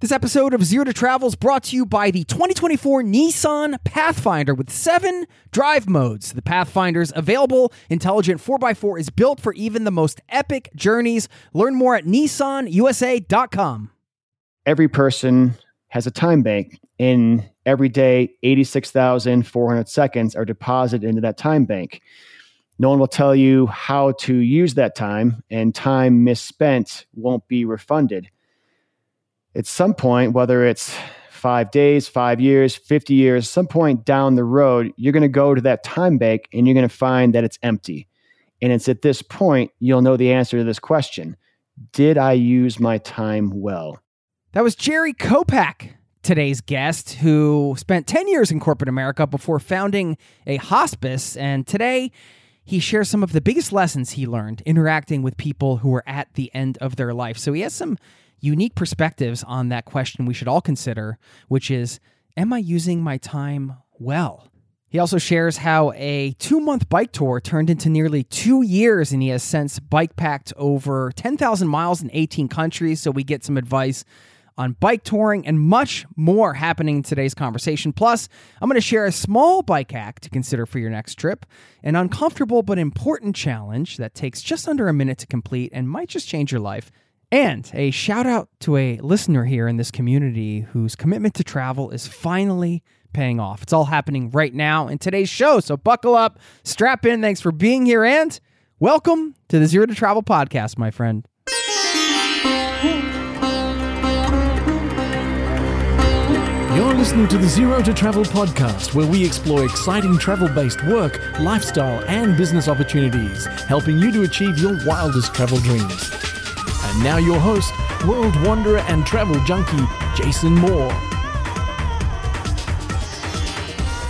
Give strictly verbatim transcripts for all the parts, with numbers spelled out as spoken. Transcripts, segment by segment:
This episode of Zero to Travel is brought to you by the twenty twenty-four Nissan Pathfinder with seven drive modes. The Pathfinder's available intelligent four by four is built for even the most epic journeys. Learn more at nissan u s a dot com. Every person has a time bank. In every day, eighty-six thousand four hundred seconds are deposited into that time bank. No one will tell you how to use that time, and time misspent won't be refunded. At some point, whether it's five days, five years, fifty years, some point down the road, you're going to go to that time bank and you're going to find that it's empty. And it's at this point, you'll know the answer to this question. Did I use my time well? That was Jerry Kopack, today's guest, who spent ten years in corporate America before founding a hospice. And today, he shares some of the biggest lessons he learned interacting with people who were at the end of their life. So he has some unique perspectives on that question we should all consider, which is, am I using my time well? He also shares how a two-month bike tour turned into nearly two years, and he has since bike-packed over ten thousand miles in eighteen countries, so we get some advice on bike touring and much more happening in today's conversation. Plus, I'm going to share a small bike hack to consider for your next trip, an uncomfortable but important challenge that takes just under a minute to complete and might just change your life. And a shout out to a listener here in this community whose commitment to travel is finally paying off. It's all happening right now in today's show. So buckle up, strap in. Thanks for being here. And welcome to the Zero to Travel podcast, my friend. You're listening to the Zero to Travel podcast, where we explore exciting travel-based work, lifestyle, and business opportunities, helping you to achieve your wildest travel dreams. And now your host, world wanderer and travel junkie, Jason Moore.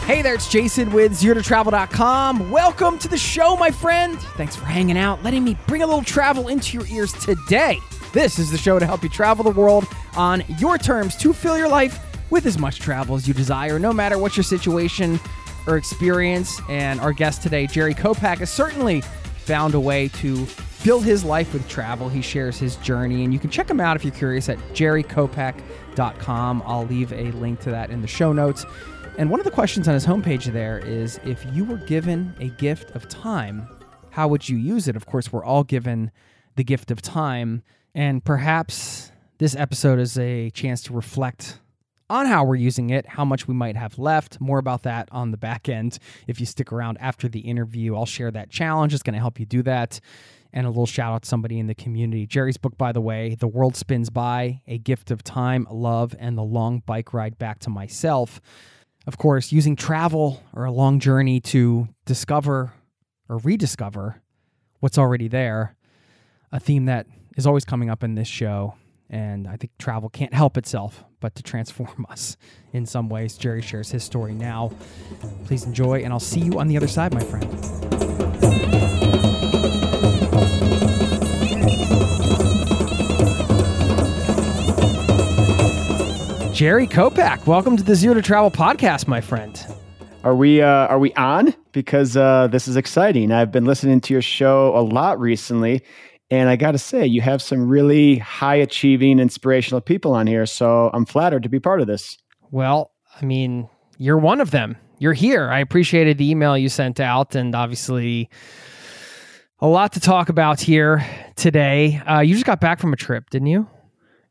Hey there, it's Jason with zero to travel dot com. Welcome to the show, my friend. Thanks for hanging out, letting me bring a little travel into your ears today. This is the show to help you travel the world on your terms to fill your life with as much travel as you desire, no matter what your situation or experience. And our guest today, Jerry Kopack, has certainly found a way to build his life with travel. He shares his journey, and you can check him out if you're curious at jerry kopack dot com. I'll leave a link to that in the show notes. And one of the questions on his homepage there is, if you were given a gift of time, how would you use it? Of course, we're all given the gift of time, and perhaps this episode is a chance to reflect on how we're using it, how much we might have left. More about that on the back end. If you stick around after the interview, I'll share that challenge. It's going to help you do that. And a little shout out to somebody in the community. Jerry's book, by the way, The World Spins By, A Gift of Time, Love, and the Long Bike Ride Back to Myself. Of course, using travel or a long journey to discover or rediscover what's already there, a theme that is always coming up in this show. And I think travel can't help itself but to transform us in some ways. Jerry shares his story now. Please enjoy, and I'll see you on the other side, my friend. Jerry Kopack, welcome to the Zero to Travel podcast, my friend. Are we uh, are we on? Because uh, this is exciting. I've been listening to your show a lot recently, and I got to say, you have some really high-achieving, inspirational people on here, so I'm flattered to be part of this. Well, I mean, you're one of them. You're here. I appreciated the email you sent out, and obviously a lot to talk about here today. Uh, you just got back from a trip, didn't you?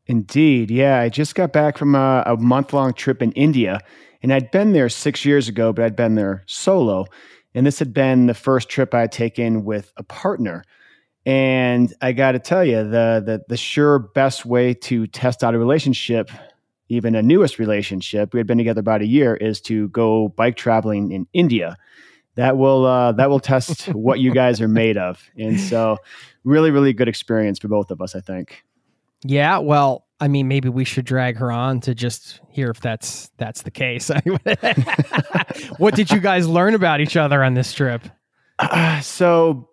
Indeed. Yeah. I just got back from a, a month-long trip in India, and I'd been there six years ago, but I'd been there solo. And this had been the first trip I'd taken with a partner. And I got to tell you, the, the the sure best way to test out a relationship, even a newest relationship, we had been together about a year, is to go bike traveling in India. That will uh, that will test what you guys are made of. And so really, really good experience for both of us, I think. Yeah, well, I mean, maybe we should drag her on to just hear if that's that's the case. What did you guys learn about each other on this trip? Uh, so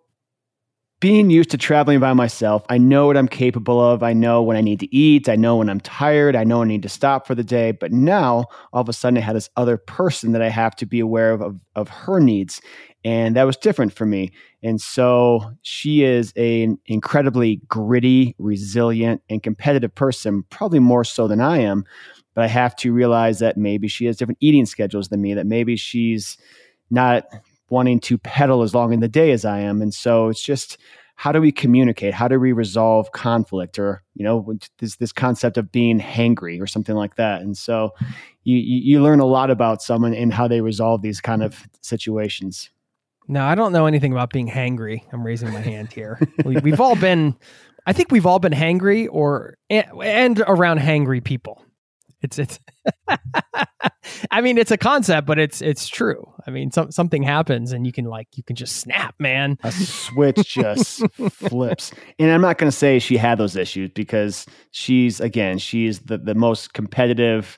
being used to traveling by myself, I know what I'm capable of. I know when I need to eat. I know when I'm tired. I know I need to stop for the day. But now, all of a sudden, I had this other person that I have to be aware of, of, of her needs. And that was different for me. And so she is a, an incredibly gritty, resilient, and competitive person, probably more so than I am. But I have to realize that maybe she has different eating schedules than me, that maybe she's not wanting to pedal as long in the day as I am. And so it's just, how do we communicate? How do we resolve conflict? Or, you know, this this concept of being hangry or something like that. And so you you learn a lot about someone and how they resolve these kind of situations. No, I don't know anything about being hangry. I'm raising my hand here. we, we've all been, I think we've all been hangry or, and around hangry people. It's, it's, I mean, it's a concept, but it's, it's true. I mean, some, something happens and you can like, you can just snap, man. A switch just flips. And I'm not going to say she had those issues because she's, again, she's the, the most competitive,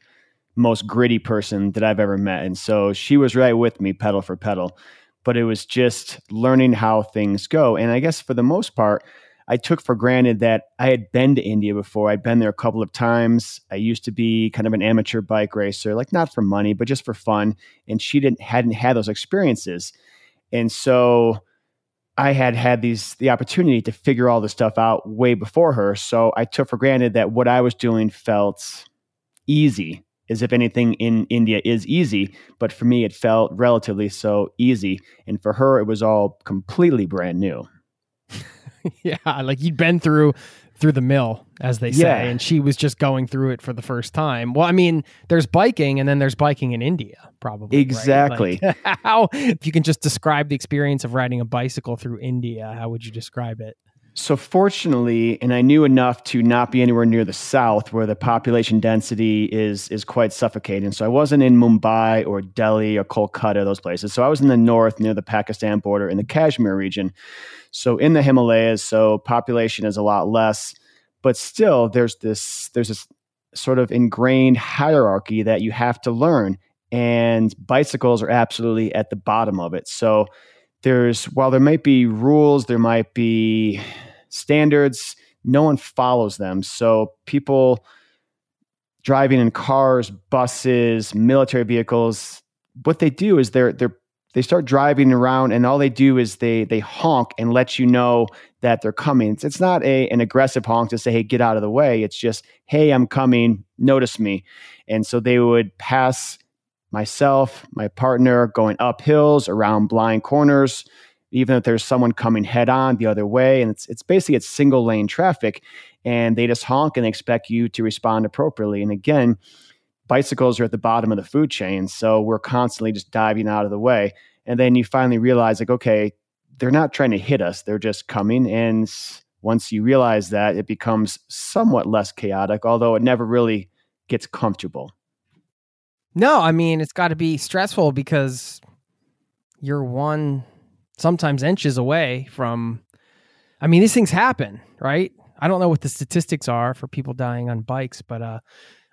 most gritty person that I've ever met. And so she was right with me pedal for pedal, but it was just learning how things go. And I guess for the most part, I took for granted that I had been to India before. I'd been there a couple of times. I used to be kind of an amateur bike racer, like not for money, but just for fun. And she didn't hadn't had those experiences. And so I had had these the opportunity to figure all this stuff out way before her. So I took for granted that what I was doing felt easy, as if anything in India is easy. But for me, it felt relatively so easy. And for her, it was all completely brand new. Yeah, like you'd been through through the mill, as they say, yeah. And she was just going through it for the first time. Well, I mean, there's biking and then there's biking in India, probably. Exactly. Right? Like, how, if you can just describe the experience of riding a bicycle through India, how would you describe it? So fortunately, and I knew enough to not be anywhere near the south where the population density is is quite suffocating. So I wasn't in Mumbai or Delhi or Kolkata, those places. So I was in the north near the Pakistan border in the Kashmir region. So in the Himalayas, so population is a lot less, but still there's this there's this sort of ingrained hierarchy that you have to learn, and bicycles are absolutely at the bottom of it. So there's, while there might be rules, there might be standards, no one follows them. So people driving in cars, buses, military vehicles, what they do is they're they're they start driving around, and all they do is they they honk and let you know that they're coming. It's, it's not a an aggressive honk to say, hey, get out of the way. It's just, hey, I'm coming, notice me. And so they would pass myself, my partner, going up hills, around blind corners, even if there's someone coming head on the other way. And it's it's basically it's single lane traffic, and they just honk and expect you to respond appropriately. And again, bicycles are at the bottom of the food chain. So we're constantly just diving out of the way. And then you finally realize, like, okay, they're not trying to hit us. They're just coming. And once you realize that, it becomes somewhat less chaotic, although it never really gets comfortable. No, I mean, it's got to be stressful because you're one, sometimes inches away from, I mean, these things happen, right? I don't know what the statistics are for people dying on bikes, but uh,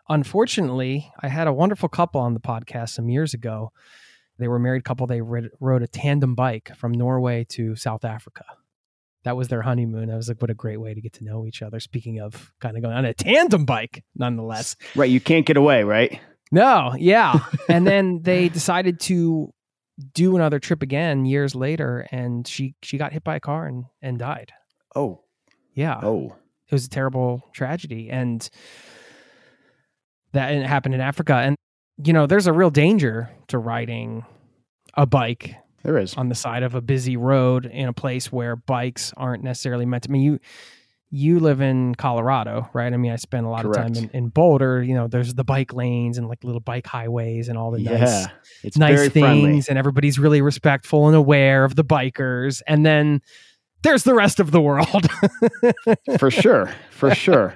unfortunately, I had a wonderful couple on the podcast some years ago. They were a married couple. They rid- rode a tandem bike from Norway to South Africa. That was their honeymoon. I was like, what a great way to get to know each other. Speaking of kind of going on a tandem bike, nonetheless. Right. You can't get away, right? No, yeah. And then they decided to do another trip again years later, and she, she got hit by a car and, and died. Oh. Yeah. Oh. It was a terrible tragedy. And that and it happened in Africa. And, you know, there's a real danger to riding a bike. There is. On the side of a busy road in a place where bikes aren't necessarily meant to. I mean, you... You live in Colorado, right? I mean, I spend a lot Correct. Of time in, in Boulder. You know, there's the bike lanes and like little bike highways and all the yeah, nice, it's nice things. Friendly. And everybody's really respectful and aware of the bikers. And then there's the rest of the world. For sure. For sure.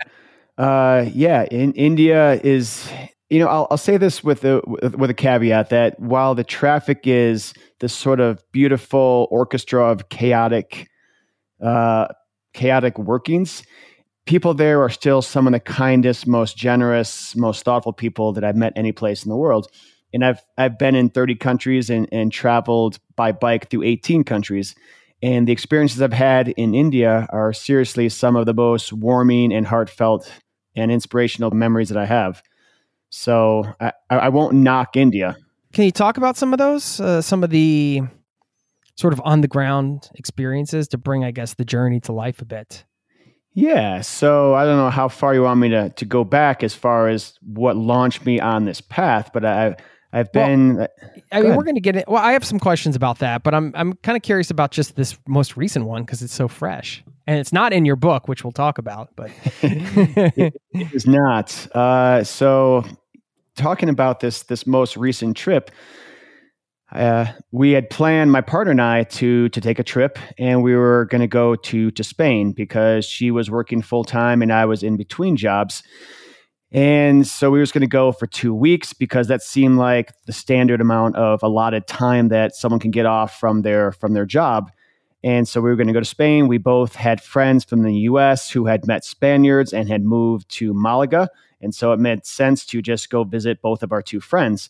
Uh, yeah. In India is, you know, I'll, I'll say this with a, with a caveat that while the traffic is this sort of beautiful orchestra of chaotic, uh, chaotic workings, people there are still some of the kindest, most generous, most thoughtful people that I've met any place in the world. And I've, I've been in thirty countries and, and traveled by bike through eighteen countries. And the experiences I've had in India are seriously some of the most warming and heartfelt and inspirational memories that I have. So I, I won't knock India. Can you talk about some of those, uh, some of the sort of on the ground experiences to bring, I guess, the journey to life a bit? Yeah. So I don't know how far you want me to, to go back as far as what launched me on this path, but I, I've been, well, I mean, we're going to get it. Well, I have some questions about that, but I'm, I'm kind of curious about just this most recent one, cause it's so fresh and it's not in your book, which we'll talk about, but it, it is not. Uh, so talking about this, this most recent trip, Uh, we had planned, my partner and I, to to take a trip, and we were going to go to to Spain because she was working full time and I was in between jobs. And so we were just going to go for two weeks because that seemed like the standard amount of allotted time that someone can get off from their from their job. And so we were going to go to Spain. We both had friends from the U S who had met Spaniards and had moved to Malaga, and so it made sense to just go visit both of our two friends.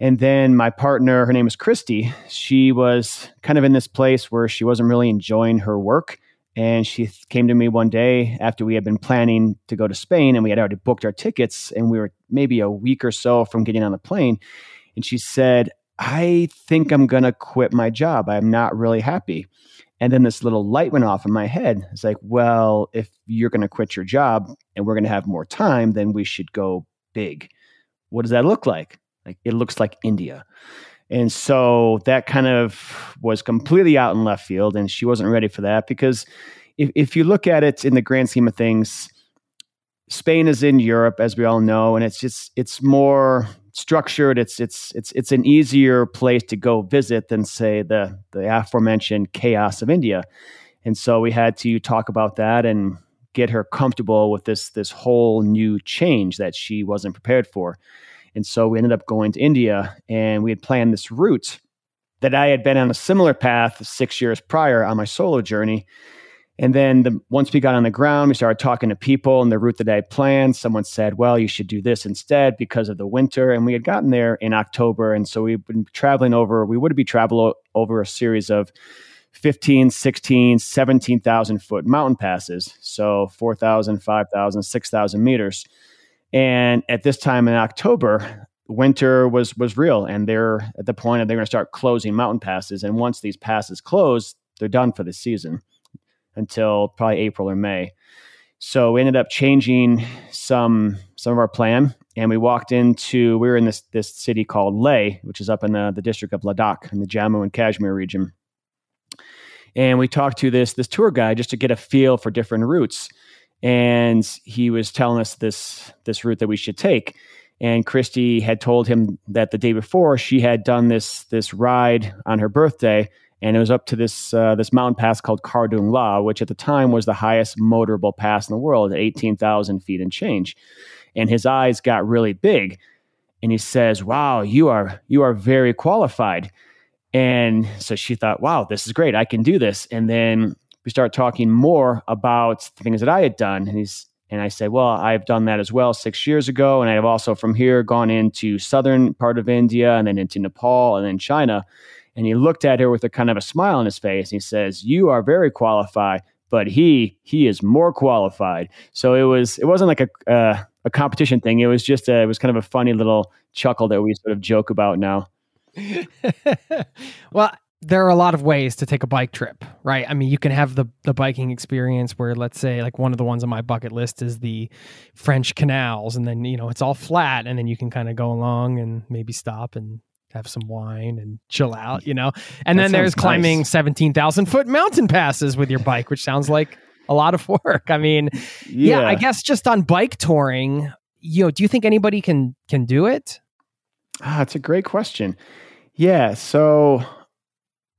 And then my partner, her name is Christy, she was kind of in this place where she wasn't really enjoying her work. And she came to me one day after we had been planning to go to Spain and we had already booked our tickets and we were maybe a week or so from getting on the plane. And she said, I think I'm going to quit my job. I'm not really happy. And then this little light went off in my head. It's like, well, if you're going to quit your job and we're going to have more time, then we should go big. What does that look like? Like it looks like India. And so that kind of was completely out in left field. And she wasn't ready for that because if, if you look at it in the grand scheme of things, Spain is in Europe, as we all know, and it's just, it's more structured. It's, it's, it's, it's an easier place to go visit than say the, the aforementioned chaos of India. And so we had to talk about that and get her comfortable with this, this whole new change that she wasn't prepared for. And so we ended up going to India, and we had planned this route that I had been on a similar path six years prior on my solo journey. And then the, once we got on the ground, we started talking to people, and the route that I had planned, someone said, well, you should do this instead because of the winter. And we had gotten there in October. And so we've been traveling over, we would be traveling over a series of fifteen, sixteen, seventeen thousand foot mountain passes. So four thousand, five thousand, six thousand meters. And at this time in October, winter was was real. And they're at the point of they're going to start closing mountain passes. And once these passes close, they're done for the season until probably April or May. So we ended up changing some some of our plan. And we walked into, we were in this this city called Leh, which is up in the, the district of Ladakh in the Jammu and Kashmir region. And we talked to this this tour guide just to get a feel for different routes. And he was telling us this this route that we should take. And Christy had told him that the day before she had done this this ride on her birthday, and it was up to this uh, this mountain pass called Khardung La, which at the time was the highest motorable pass in the world at eighteen thousand feet and change. And his eyes got really big, and he says, "Wow, you are you are very qualified." And so she thought, "Wow, this is great. I can do this." And then we start talking more about the things that I had done. And he's, and I said, well, I've done that as well six years ago. And I've also from here gone into southern part of India and then into Nepal and then China. And he looked at her with a kind of a smile on his face. And he says, you are very qualified, but he, he is more qualified. So it was, it wasn't like a, uh, a competition thing. It was just a, it was kind of a funny little chuckle that we sort of joke about now. Well, there are a lot of ways to take a bike trip, right? I mean, you can have the, the biking experience where, let's say, like one of the ones on my bucket list is the French canals, and then, you know, it's all flat, and then you can kind of go along and maybe stop and have some wine and chill out, you know? And that then there's climbing nice. seventeen thousand foot mountain passes with your bike, which sounds like a lot of work. I mean, yeah, yeah I guess just on bike touring, you know, do you think anybody can, can do it? Ah, it's a great question. Yeah. So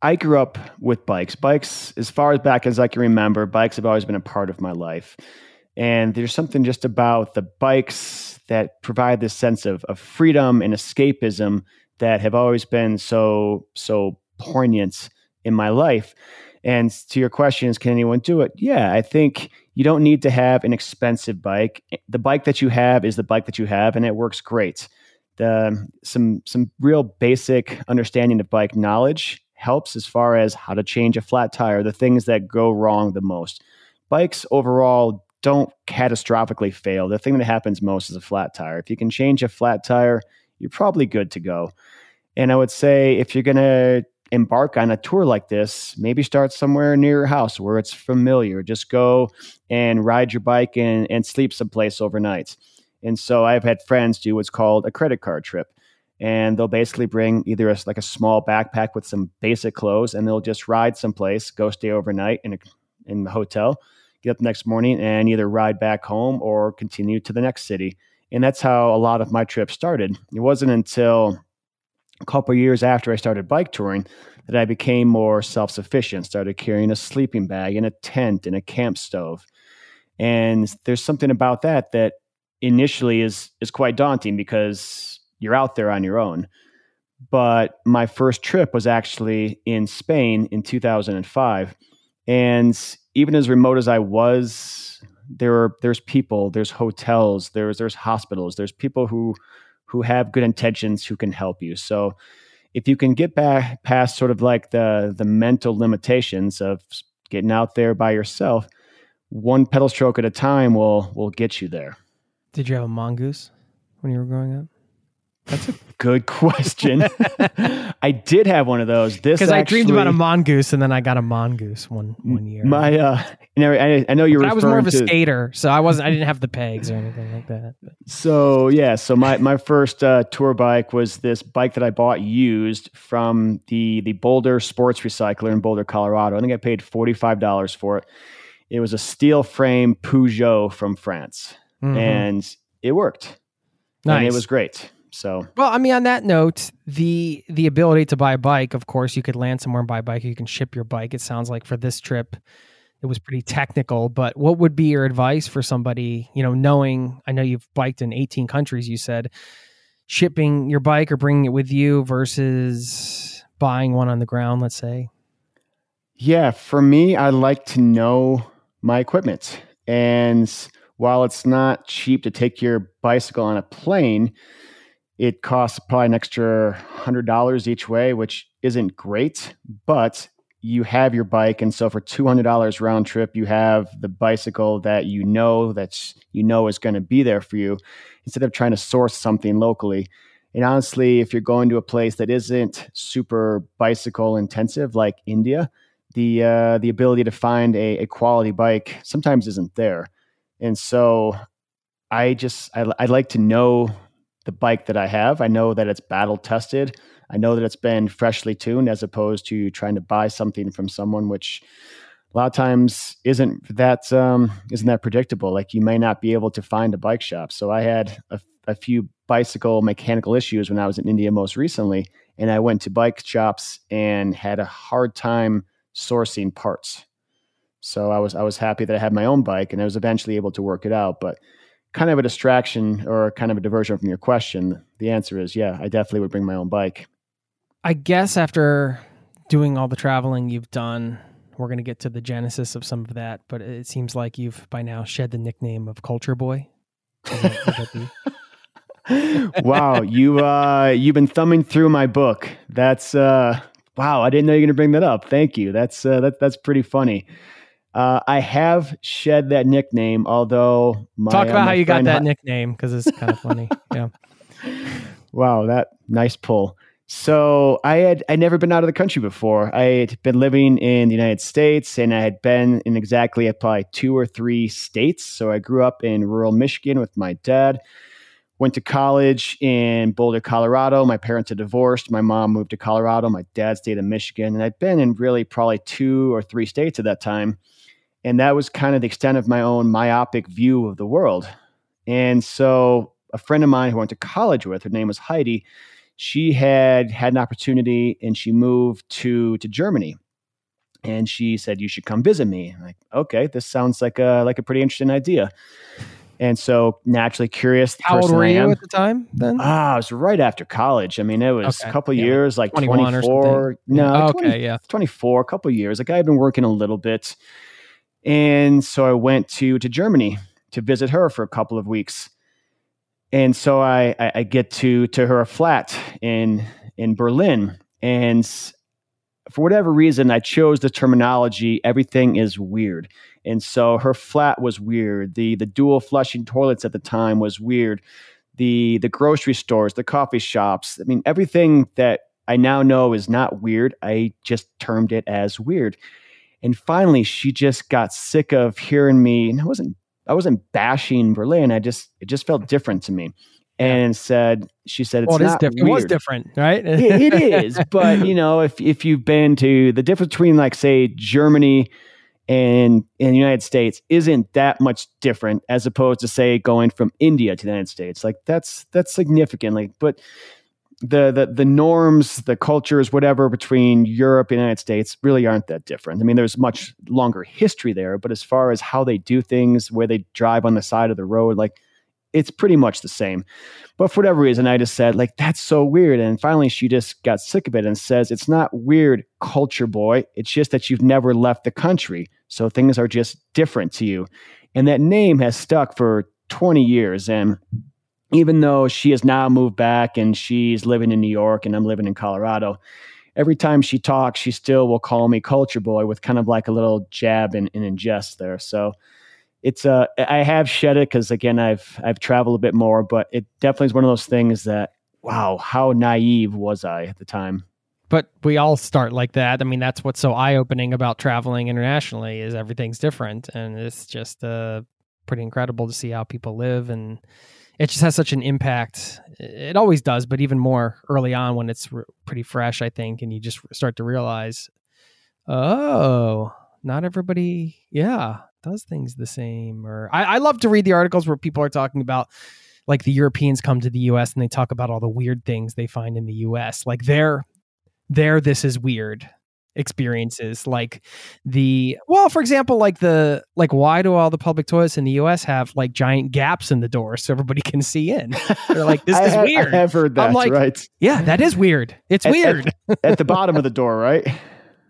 I grew up with bikes. Bikes, as far back as I can remember, bikes have always been a part of my life. And there's something just about the bikes that provide this sense of, of freedom and escapism that have always been so, so poignant in my life. And to your question is, can anyone do it? Yeah, I think you don't need to have an expensive bike. The bike that you have is the bike that you have, and it works great. The, some, some real basic understanding of bike knowledge helps as far as how to change a flat tire, the things that go wrong the most. Bikes overall don't catastrophically fail. The thing that happens most is a flat tire. If you can change a flat tire, you're probably good to go. And I would say if you're going to embark on a tour like this, maybe start somewhere near your house where it's familiar. Just go and ride your bike and, and sleep someplace overnight. And so I've had friends do what's called a credit card trip. And they'll basically bring either a, like a small backpack with some basic clothes, and they'll just ride someplace, go stay overnight in a, in the hotel, get up the next morning and either ride back home or continue to the next city. And that's how a lot of my trips started. It wasn't until a couple of years after I started bike touring that I became more self-sufficient, started carrying a sleeping bag and a tent and a camp stove. And there's something about that that initially is is quite daunting because you're out there on your own. But my first trip was actually in Spain in two thousand five. And even as remote as I was, there are, there's people, there's hotels, there's, there's hospitals, there's people who, who have good intentions, who can help you. So if you can get back past sort of like the, the mental limitations of getting out there by yourself, one pedal stroke at a time will, will get you there. Did you have a mongoose when you were growing up? That's a good question. I did have one of those. This because I dreamed about a mongoose, and then I got a mongoose one one year. My, uh, I, I know you were. I was more of a to, skater, so I wasn't. I didn't have the pegs or anything like that. But. So yeah, so my my first uh, tour bike was this bike that I bought used from the the Boulder Sports Recycler in Boulder, Colorado. I think I paid forty-five dollars for it. It was a steel frame Peugeot from France, mm-hmm. and it worked. Nice. And it was great. So, well, I mean, on that note, the the ability to buy a bike, of course, you could land somewhere and buy a bike. You can ship your bike. It sounds like for this trip, it was pretty technical. But what would be your advice for somebody, you know, knowing, I know you've biked in eighteen countries, you said, shipping your bike or bringing it with you versus buying one on the ground, let's say? Yeah, for me, I like to know my equipment. And while it's not cheap to take your bicycle on a plane, it costs probably an extra one hundred dollars each way, which isn't great, but you have your bike. And so for two hundred dollars round trip, you have the bicycle that you know that's you know is going to be there for you instead of trying to source something locally. And honestly, if you're going to a place that isn't super bicycle intensive like India, the uh, the ability to find a, a quality bike sometimes isn't there. And so I just I, I like to know the bike that I have. I know that it's battle tested. I know that it's been freshly tuned as opposed to trying to buy something from someone, which a lot of times isn't that, um, isn't that predictable. Like you may not be able to find a bike shop. So I had a, a few bicycle mechanical issues when I was in India most recently, and I went to bike shops and had a hard time sourcing parts. So I was, I was happy that I had my own bike and I was eventually able to work it out. But kind of a distraction or kind of a diversion from your question, the answer is, yeah, I definitely would bring my own bike. I guess after doing all the traveling you've done, we're going to get to the genesis of some of that, but it seems like you've by now shed the nickname of Culture Boy. Is that, is that wow. You, uh, you've been thumbing through my book. That's uh, wow. I didn't know you were going to bring that up. Thank you. That's uh, that, that's pretty funny. Uh, I have shed that nickname, although my talk about uh, my how you got that H- nickname because it's kind of funny. Yeah. Wow, that nice pull. So I had I never been out of the country before. I had been living in the United States, and I had been in exactly probably two or three states. So I grew up in rural Michigan with my dad. Went to college in Boulder, Colorado. My parents are divorced. My mom moved to Colorado. My dad stayed in Michigan, and I'd been in really probably two or three states at that time. And that was kind of the extent of my own myopic view of the world. And so a friend of mine who I went to college with, her name was Heidi, she had had an opportunity and she moved to, to Germany. And she said, you should come visit me. I'm like, okay, this sounds like a, like a pretty interesting idea. And so naturally curious. How old were you at the time then? Ah, it was right after college. I mean, it was okay. a couple of yeah. years, like twenty-four. No, oh, like okay, twenty, yeah. twenty-four, a couple of years. Like I had been working a little bit. And so I went to, to Germany to visit her for a couple of weeks. And so I, I, I get to, to her flat in, in Berlin. And for whatever reason, I chose the terminology, everything is weird. And so her flat was weird. The the dual flushing toilets at the time was weird. The the grocery stores, the coffee shops. I mean, everything that I now know is not weird. I just termed it as weird. And finally, she just got sick of hearing me. And I wasn't I wasn't bashing Berlin. I just it just felt different to me. And said, she said, it's well, it not weird. It was different, right? it, it is. But, you know, if if you've been to the difference between, like, say, Germany and, and the United States isn't that much different as opposed to, say, going from India to the United States. Like, that's that's significant. Like, but the, the, the norms, the cultures, whatever, between Europe and the United States really aren't that different. I mean, there's much longer history there. But as far as how they do things, where they drive on the side of the road, like, it's pretty much the same. But for whatever reason, I just said, like, that's so weird. And finally, she just got sick of it and says, it's not weird, culture boy. It's just that you've never left the country. So things are just different to you. And that name has stuck for twenty years. And even though she has now moved back and she's living in New York and I'm living in Colorado, every time she talks, she still will call me culture boy with kind of like a little jab and, and ingest there. So It's uh, I have shed it because, again, I've I've traveled a bit more, but it definitely is one of those things that, wow, how naive was I at the time? But we all start like that. I mean, that's what's so eye-opening about traveling internationally is everything's different. And it's just uh, pretty incredible to see how people live. And it just has such an impact. It always does, but even more early on when it's re- pretty fresh, I think, and you just start to realize, oh, not everybody, yeah, does things the same. Or I, I love to read the articles where people are talking about, like, the Europeans come to the U S and they talk about all the weird things they find in the U S. Like their, their this is weird experiences. Like the, well, for example, like the, like why do all the public toilets in the U S have like giant gaps in the door so everybody can see in? They're like, this is ha- weird. I have heard that, I'm like, right? Yeah, that is weird. It's at, weird. At, at the bottom of the door, right?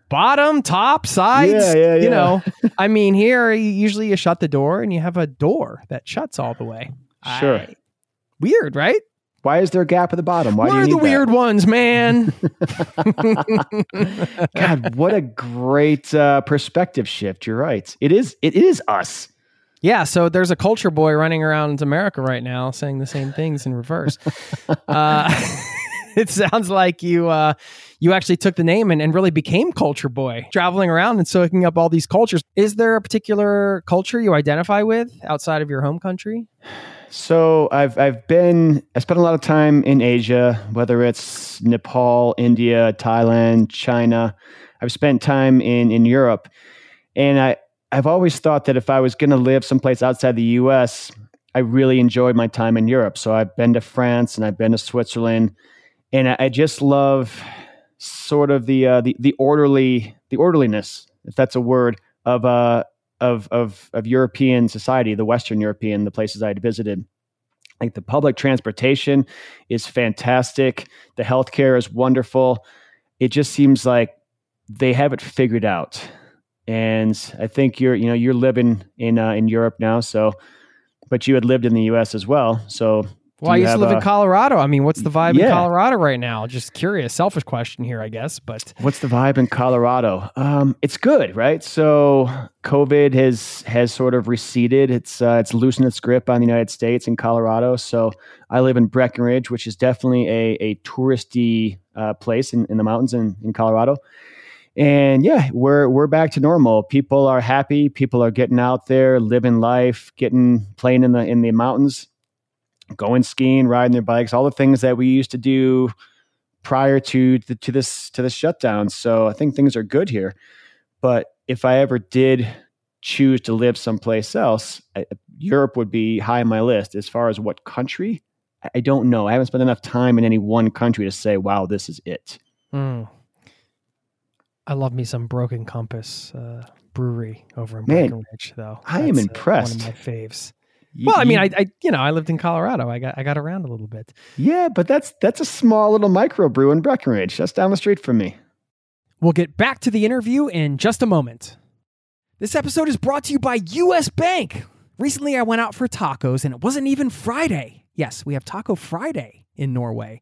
Bottom, top, sides, yeah, yeah, yeah. You know, I mean, here, you usually you shut the door and you have a door that shuts all the way. Sure. I, weird, right? Why is there a gap at the bottom? Why what do you are need the that? Weird ones, man? God, what a great uh, perspective shift. You're right. It is. It is us. Yeah, so there's a culture boy running around America right now saying the same things in reverse. uh It sounds like you uh, you actually took the name and, and really became culture boy, traveling around and soaking up all these cultures. Is there a particular culture you identify with outside of your home country? So I've I've been I spent a lot of time in Asia, whether it's Nepal, India, Thailand, China. I've spent time in, in Europe, and I I've always thought that if I was going to live someplace outside the U S, I really enjoyed my time in Europe. So I've been to France and I've been to Switzerland. And I just love sort of the uh, the the orderly the orderliness, if that's a word, of uh of of of European society, the Western European, the places I had visited. Like the public transportation is fantastic. The healthcare is wonderful. It just seems like they have it figured out. And I think you're you know you're living in uh, in Europe now, so but you had lived in the U S as well, so. Well, I used to live a, in Colorado. I mean, what's the vibe yeah. in Colorado right now? Just curious, selfish question here, I guess. But what's the vibe in Colorado? Um, it's good, right? So COVID has has sort of receded. It's uh, it's loosened its grip on the United States and Colorado. So I live in Breckenridge, which is definitely a a touristy uh, place in, in the mountains in, in Colorado. And yeah, we're we're back to normal. People are happy. People are getting out there, living life, getting playing in the in the mountains. Going skiing, riding their bikes, all the things that we used to do prior to the, to this to this shutdown. So I think things are good here. But if I ever did choose to live someplace else, I, Europe would be high on my list. As far as what country, I don't know. I haven't spent enough time in any one country to say, wow, this is it. Mm. I love me some Broken Compass uh, brewery over in Man, Breckenridge, though. That's, I am impressed. Uh, one of my faves. You, well, I mean, you, I, I, you know, I lived in Colorado. I got, I got around a little bit. Yeah, but that's that's a small little microbrew in Breckenridge. That's down the street from me. We'll get back to the interview in just a moment. This episode is brought to you by U S. Bank. Recently, I went out for tacos, and it wasn't even Friday. Yes, we have Taco Friday in Norway,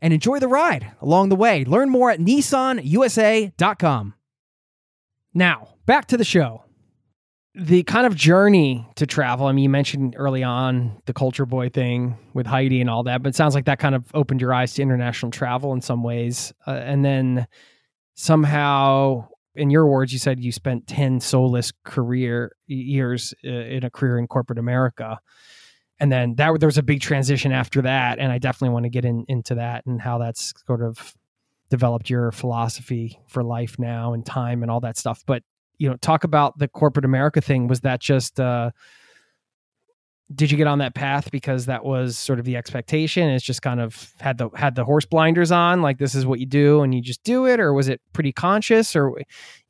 and enjoy the ride along the way. Learn more at nissan u s a dot com. Now, back to the show. The kind of journey to travel, I mean, you mentioned early on the culture boy thing with Heidi and all that, but it sounds like that kind of opened your eyes to international travel in some ways. Uh, and then somehow, in your words, you said you spent ten soulless career years uh, in a career in corporate America. And then that there was a big transition after that. And I definitely want to get in, into that and how that's sort of developed your philosophy for life now and time and all that stuff. But, you know, talk about the corporate America thing. Was that just, uh, did you get on that path because that was sort of the expectation? It's just kind of had the, had the horse blinders on, like this is what you do and you just do it? Or was it pretty conscious? Or,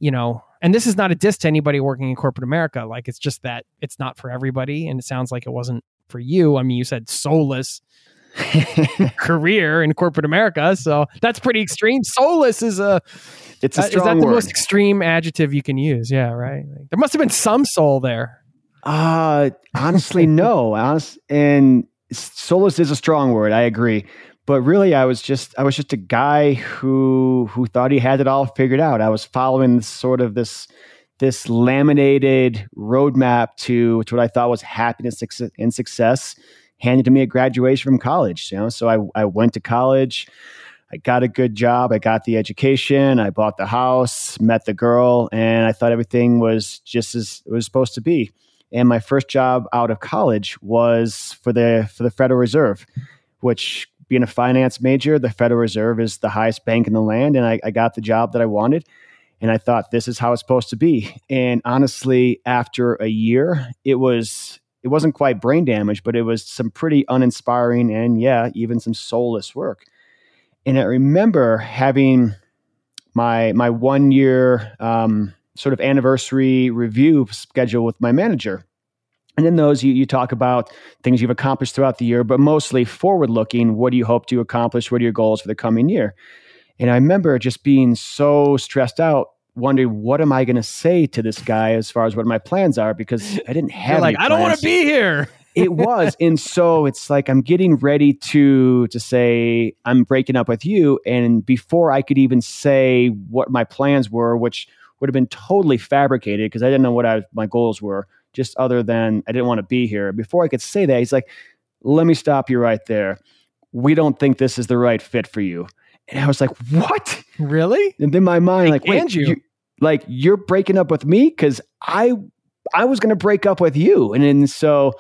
you know, and this is not a diss to anybody working in corporate America. Like, it's just that it's not for everybody. And it sounds like it wasn't for you. I mean, you said soulless career in corporate America, so that's pretty extreme. Soulless is a it's a uh, strong is that the word. Most extreme adjective you can use? Yeah, right. Like, there must have been some soul there. Uh honestly, no. Honest, and soulless is a strong word. I agree, but really, I was just I was just a guy who who thought he had it all figured out. I was following sort of this. this laminated roadmap to, to what I thought was happiness and success handed to me at graduation from college. You know, so I, I went to college, I got a good job, I got the education, I bought the house, met the girl, and I thought everything was just as it was supposed to be. And my first job out of college was for the for the Federal Reserve, which, being a finance major, the Federal Reserve is the highest bank in the land, and I, I got the job that I wanted. And I thought, this is how it's supposed to be. And honestly, after a year, it was it wasn't quite brain damage, but it was some pretty uninspiring and, yeah, even some soulless work. And I remember having my my one year um, sort of anniversary review schedule with my manager. And in those, you, you talk about things you've accomplished throughout the year, but mostly forward looking. What do you hope to accomplish? What are your goals for the coming year? And I remember just being so stressed out, wondering, what am I going to say to this guy as far as what my plans are? Because I didn't have You're like, any plans. I don't want to be here. It was. And so it's like, I'm getting ready to, to say, I'm breaking up with you. And before I could even say what my plans were, which would have been totally fabricated because I didn't know what I, my goals were, just other than I didn't want to be here. Before I could say that, he's like, let me stop you right there. We don't think this is the right fit for you. And I was like, what? Really? And then my mind, like, like wait, and you? you, like, you're breaking up with me? Because I, I was going to break up with you. And then so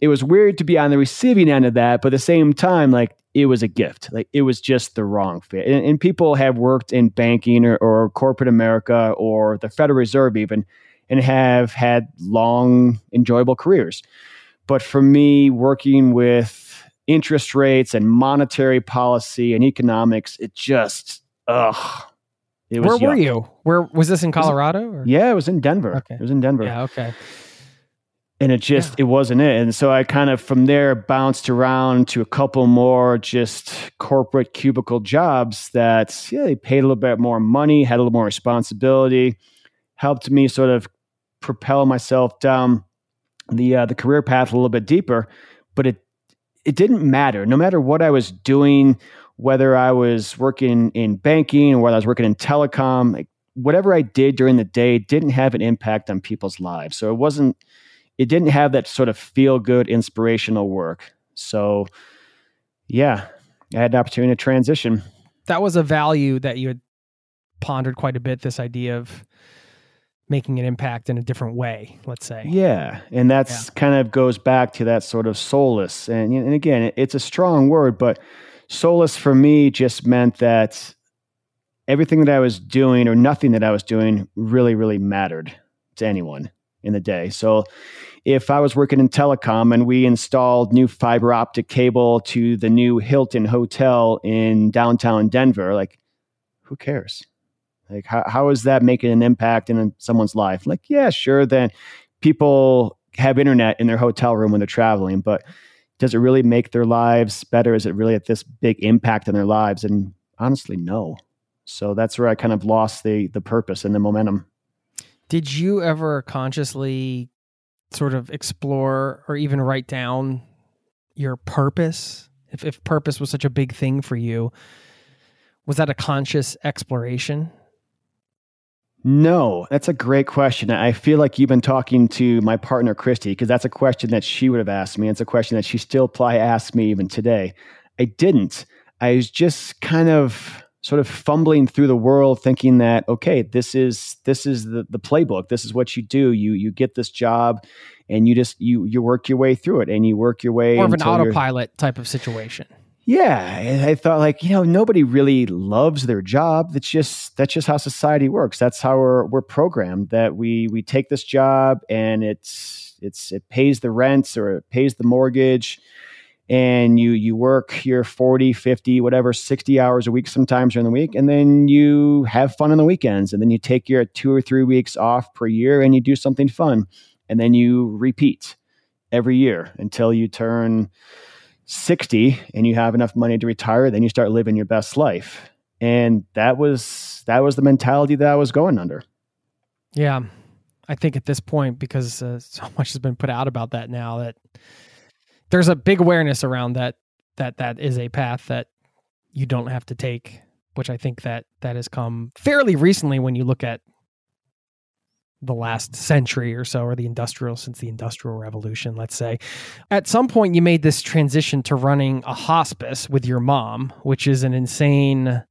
it was weird to be on the receiving end of that. But at the same time, like, it was a gift. Like, it was just the wrong fit. And, and people have worked in banking or, or corporate America or the Federal Reserve even, and have had long, enjoyable careers. But for me, working with interest rates and monetary policy and economics, it just, ugh. It was Where yuck. were you? Where was this in Colorado? Or? Yeah, it was in Denver. Okay. It was in Denver. Yeah, okay. And it just, yeah. it wasn't it. And so I kind of from there bounced around to a couple more just corporate cubicle jobs that, yeah, they paid a little bit more money, had a little more responsibility, helped me sort of propel myself down the uh, the career path a little bit deeper. But it it didn't matter. No matter what I was doing, whether I was working in banking or whether I was working in telecom, like, whatever I did during the day didn't have an impact on people's lives. So it wasn't, it didn't have that sort of feel good, inspirational work. So yeah, I had an opportunity to transition. That was a value that you had pondered quite a bit, this idea of making an impact in a different way, let's say. Yeah. And that's yeah. kind of goes back to that sort of solace. And, and again, it's a strong word, but solace for me just meant that everything that I was doing or nothing that I was doing really, really mattered to anyone in the day. So if I was working in telecom and we installed new fiber optic cable to the new Hilton Hotel in downtown Denver, like, who cares? Like, how, how is that making an impact in someone's life? Like, yeah, sure. Then people have internet in their hotel room when they're traveling, but does it really make their lives better? Is it really at this big impact on their lives? And honestly, no. So that's where I kind of lost the the purpose and the momentum. Did you ever consciously sort of explore or even write down your purpose? If if purpose was such a big thing for you, was that a conscious exploration? No, that's a great question. I feel like you've been talking to my partner, Christy, because that's a question that she would have asked me. It's a question that she still probably asks me even today. I didn't. I was just kind of sort of fumbling through the world thinking that, okay, this is this is the, the playbook. This is what you do. You you get this job and you just you you work your way through it and you work your way. More of an autopilot type of situation. Yeah, I thought like, you know, nobody really loves their job. That's just that's just how society works. That's how we're we're programmed, that we we take this job and it's it's it pays the rents or it pays the mortgage, and you you work your forty, fifty, whatever, sixty hours a week sometimes during the week, and then you have fun on the weekends, and then you take your two or three weeks off per year and you do something fun, and then you repeat every year until you turn sixty and you have enough money to retire, then you start living your best life. And that was that was the mentality that I was going under. Yeah, I think at this point, because uh, so much has been put out about that now, that there's a big awareness around that that that is a path that you don't have to take, which I think that that has come fairly recently when you look at the last century or so, or the industrial, since the Industrial Revolution, let's say. At some point, you made this transition to running a hospice with your mom, which is an insane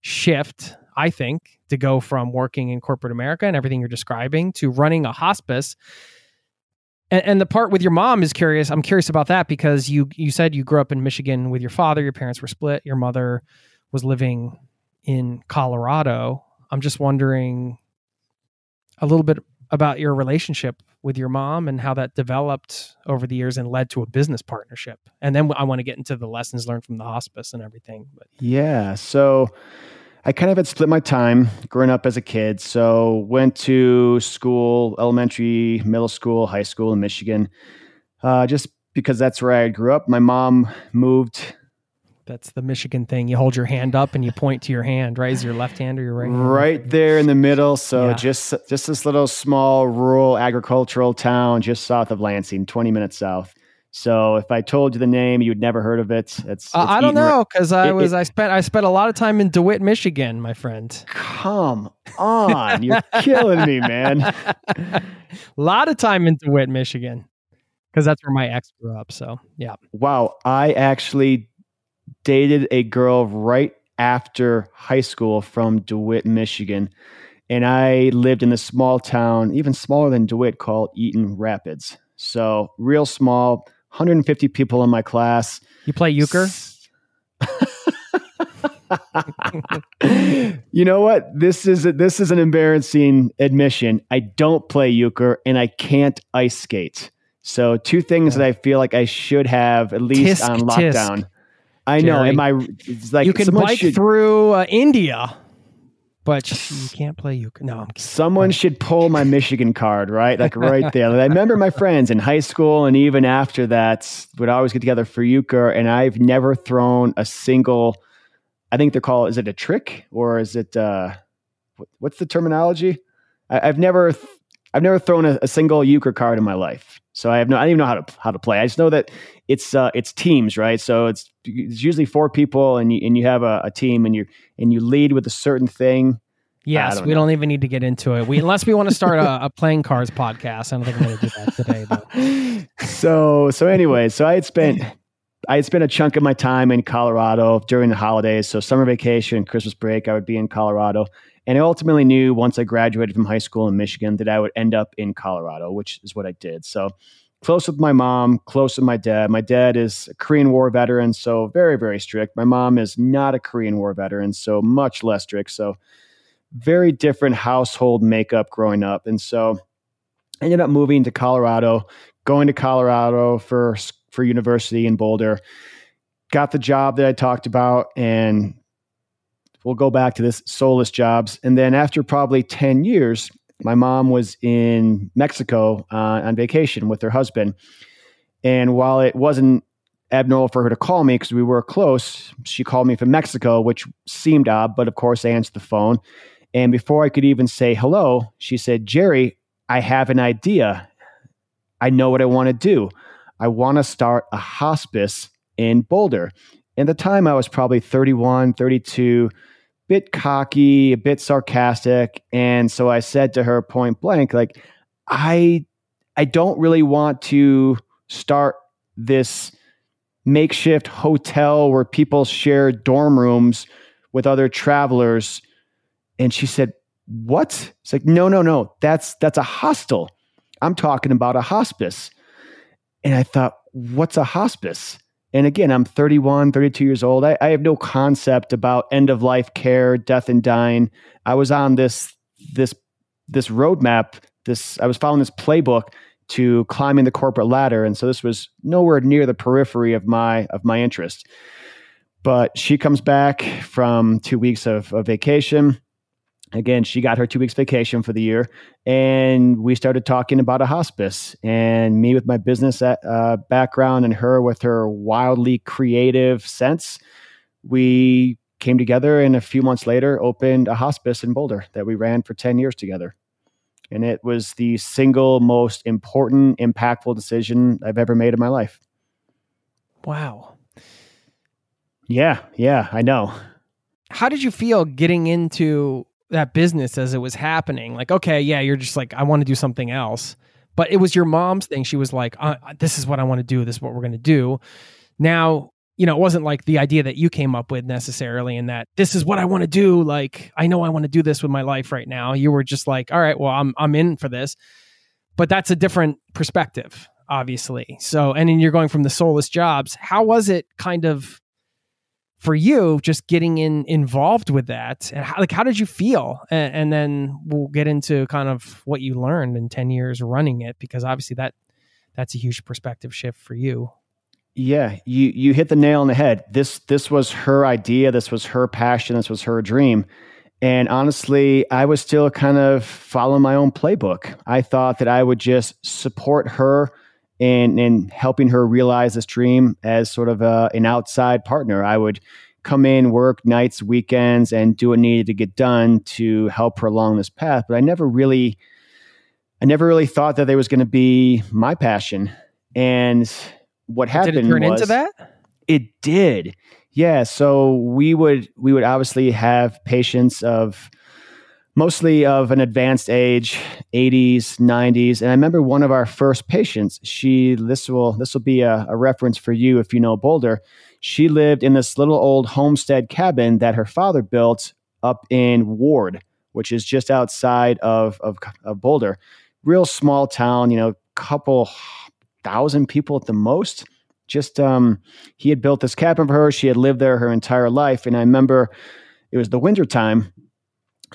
shift, I think, to go from working in corporate America and everything you're describing to running a hospice. And, and the part with your mom is curious. I'm curious about that because you you said you grew up in Michigan with your father, your parents were split, your mother was living in Colorado. I'm just wondering a little bit about your relationship with your mom and how that developed over the years and led to a business partnership. And then I want to get into the lessons learned from the hospice and everything. But yeah, so I kind of had split my time growing up as a kid. So went to school, elementary, middle school, high school in Michigan, uh, just because that's where I grew up. My mom moved That's the Michigan thing. You hold your hand up and you point to your hand, right? Is your left hand or your right hand? Right there in the middle. So yeah. just just this little small rural agricultural town just south of Lansing, twenty minutes south. So if I told you the name, you'd never heard of it. It's, uh, it's I don't know because I it, was it, I spent I spent a lot of time in DeWitt, Michigan, my friend. Come on, you're killing me, man. A lot of time in DeWitt, Michigan, because that's where my ex grew up. So yeah. Wow, I actually dated a girl right after high school from DeWitt, Michigan, and I lived in a small town, even smaller than DeWitt, called Eaton Rapids. So real small. one hundred fifty people in my class. You play euchre? You know what? This is a, this is an embarrassing admission. I don't play euchre and I can't ice skate. So two things yeah. that I feel like I should have at least tisk, on lockdown. Tisk, I know. Jerry. Am I like you can bike should, through uh, India, but you can't play euchre. No, I'm kidding. Someone should pull my Michigan card, right? Like right there. I remember my friends in high school and even after that would always get together for euchre, and I've never thrown a single. I think they're called. Is it a trick or is it uh, what, what's the terminology? I, I've never, I've never thrown a, a single euchre card in my life, so I have no. I don't even know how to how to play. I just know that it's uh, it's teams, right? So it's it's usually four people, and you and you have a, a team, and you and you lead with a certain thing. Yes, don't we know. Don't even need to get into it. We unless we want to start a, a playing cards podcast. I don't think I'm going to do that today. But. so so anyway, so I had spent I had spent a chunk of my time in Colorado during the holidays. So summer vacation, Christmas break, I would be in Colorado. And I ultimately knew once I graduated from high school in Michigan that I would end up in Colorado, which is what I did. So close with my mom, close with my dad. My dad is a Korean War veteran, so very, very strict. My mom is not a Korean War veteran, so much less strict. So very different household makeup growing up. And so I ended up moving to Colorado, going to Colorado for, for university in Boulder, got the job that I talked about, and we'll go back to this soulless jobs. And then after probably ten years, my mom was in Mexico uh, on vacation with her husband. And while it wasn't abnormal for her to call me because we were close, she called me from Mexico, which seemed odd, but of course I answered the phone. And before I could even say hello, she said, "Jerry, I have an idea. I know what I want to do. I want to start a hospice in Boulder." At the time, I was probably thirty-one, thirty-two, bit cocky, a bit sarcastic. And so I said to her point blank, like, I I don't really want to start this makeshift hotel where people share dorm rooms with other travelers. And she said, "What?" It's like, no, no, no, that's that's a hostel. I'm talking about a hospice. And I thought, what's a hospice? And again, I'm thirty-one, thirty-two years old. I, I have no concept about end of life care, death and dying. I was on this, this, this roadmap. This I was following this playbook to climbing the corporate ladder, and so this was nowhere near the periphery of my of my interest. But she comes back from two weeks of, of vacation. Again, she got her two weeks vacation for the year, and we started talking about a hospice, and me with my business uh, background and her with her wildly creative sense. We came together and a few months later opened a hospice in Boulder that we ran for ten years together. And it was the single most important, impactful decision I've ever made in my life. Wow. Yeah. Yeah, I know. How did you feel getting into that business as it was happening? Like, okay, yeah, you're just like, I want to do something else. But it was your mom's thing. She was like, uh, this is what I want to do. This is what we're going to do. Now, you know, it wasn't like the idea that you came up with necessarily and that this is what I want to do. Like, I know I want to do this with my life right now. You were just like, all right, well, I'm I'm in for this. But that's a different perspective, obviously. So, and then you're going from the soulless jobs. How was it kind of for you just getting in involved with that? And how, like, how did you feel? And, and then we'll get into kind of what you learned in ten years running it, because obviously that that's a huge perspective shift for you. Yeah. You, you hit the nail on the head. This, this was her idea. This was her passion. This was her dream. And honestly, I was still kind of following my own playbook. I thought that I would just support her in, in helping her realize this dream as sort of a, an outside partner. I would come in, work nights, weekends, and do what needed to get done to help prolong this path. But I never really, I never really thought that there was going to be my passion. And what happened was... Did it turn into that? It did. Yeah. So we would, we would obviously have patients of mostly of an advanced age, eighties, nineties. And I remember one of our first patients, she, this will, this will be a, a reference for you if you know Boulder. She lived in this little old homestead cabin that her father built up in Ward, which is just outside of, of, of Boulder. Real small town, you know, couple thousand people at the most. Just, um, he had built this cabin for her. She had lived there her entire life. And I remember it was the winter time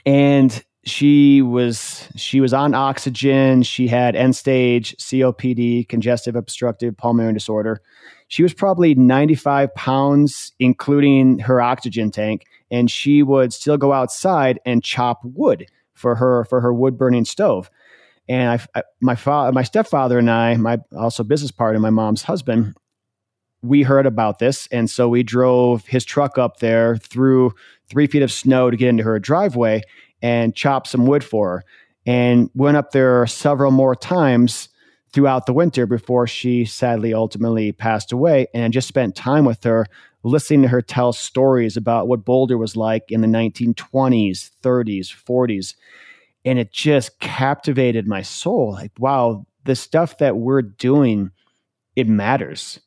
and she was, she was on oxygen. She had end stage C O P D, congestive obstructive pulmonary disorder. She was probably ninety-five pounds, including her oxygen tank. And she would still go outside and chop wood for her, for her wood burning stove. And I, I my father, my stepfather and I, my also business partner, my mom's husband, we heard about this. And so we drove his truck up there through three feet of snow to get into her driveway and chop some wood for her, and went up there several more times throughout the winter before she sadly ultimately passed away, and just spent time with her, listening to her tell stories about what Boulder was like in the nineteen twenties, thirties, forties. And it just captivated my soul. Like, wow, the stuff that we're doing, it matters.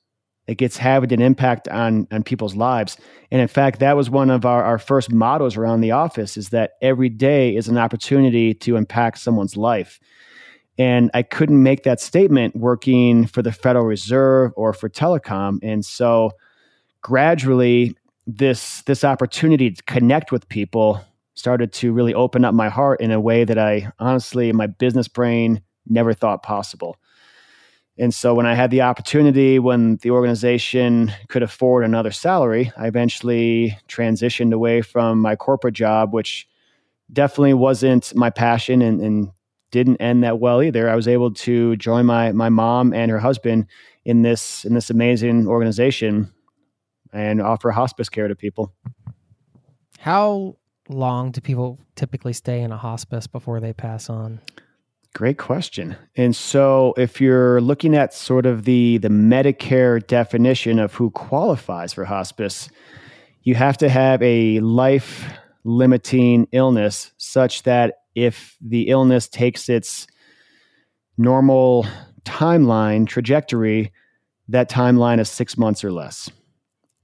It gets having an impact on, on people's lives. And in fact, that was one of our, our first mottos around the office, is that every day is an opportunity to impact someone's life. And I couldn't make that statement working for the Federal Reserve or for telecom. And so gradually this, this opportunity to connect with people started to really open up my heart in a way that I honestly, my business brain never thought possible. And so when I had the opportunity, when the organization could afford another salary, I eventually transitioned away from my corporate job, which definitely wasn't my passion and, and didn't end that well either. I was able to join my my mom and her husband in this in this amazing organization and offer hospice care to people. How long do people typically stay in a hospice before they pass on? Great question. And so if you're looking at sort of the, the Medicare definition of who qualifies for hospice, you have to have a life-limiting illness such that if the illness takes its normal timeline trajectory, that timeline is six months or less.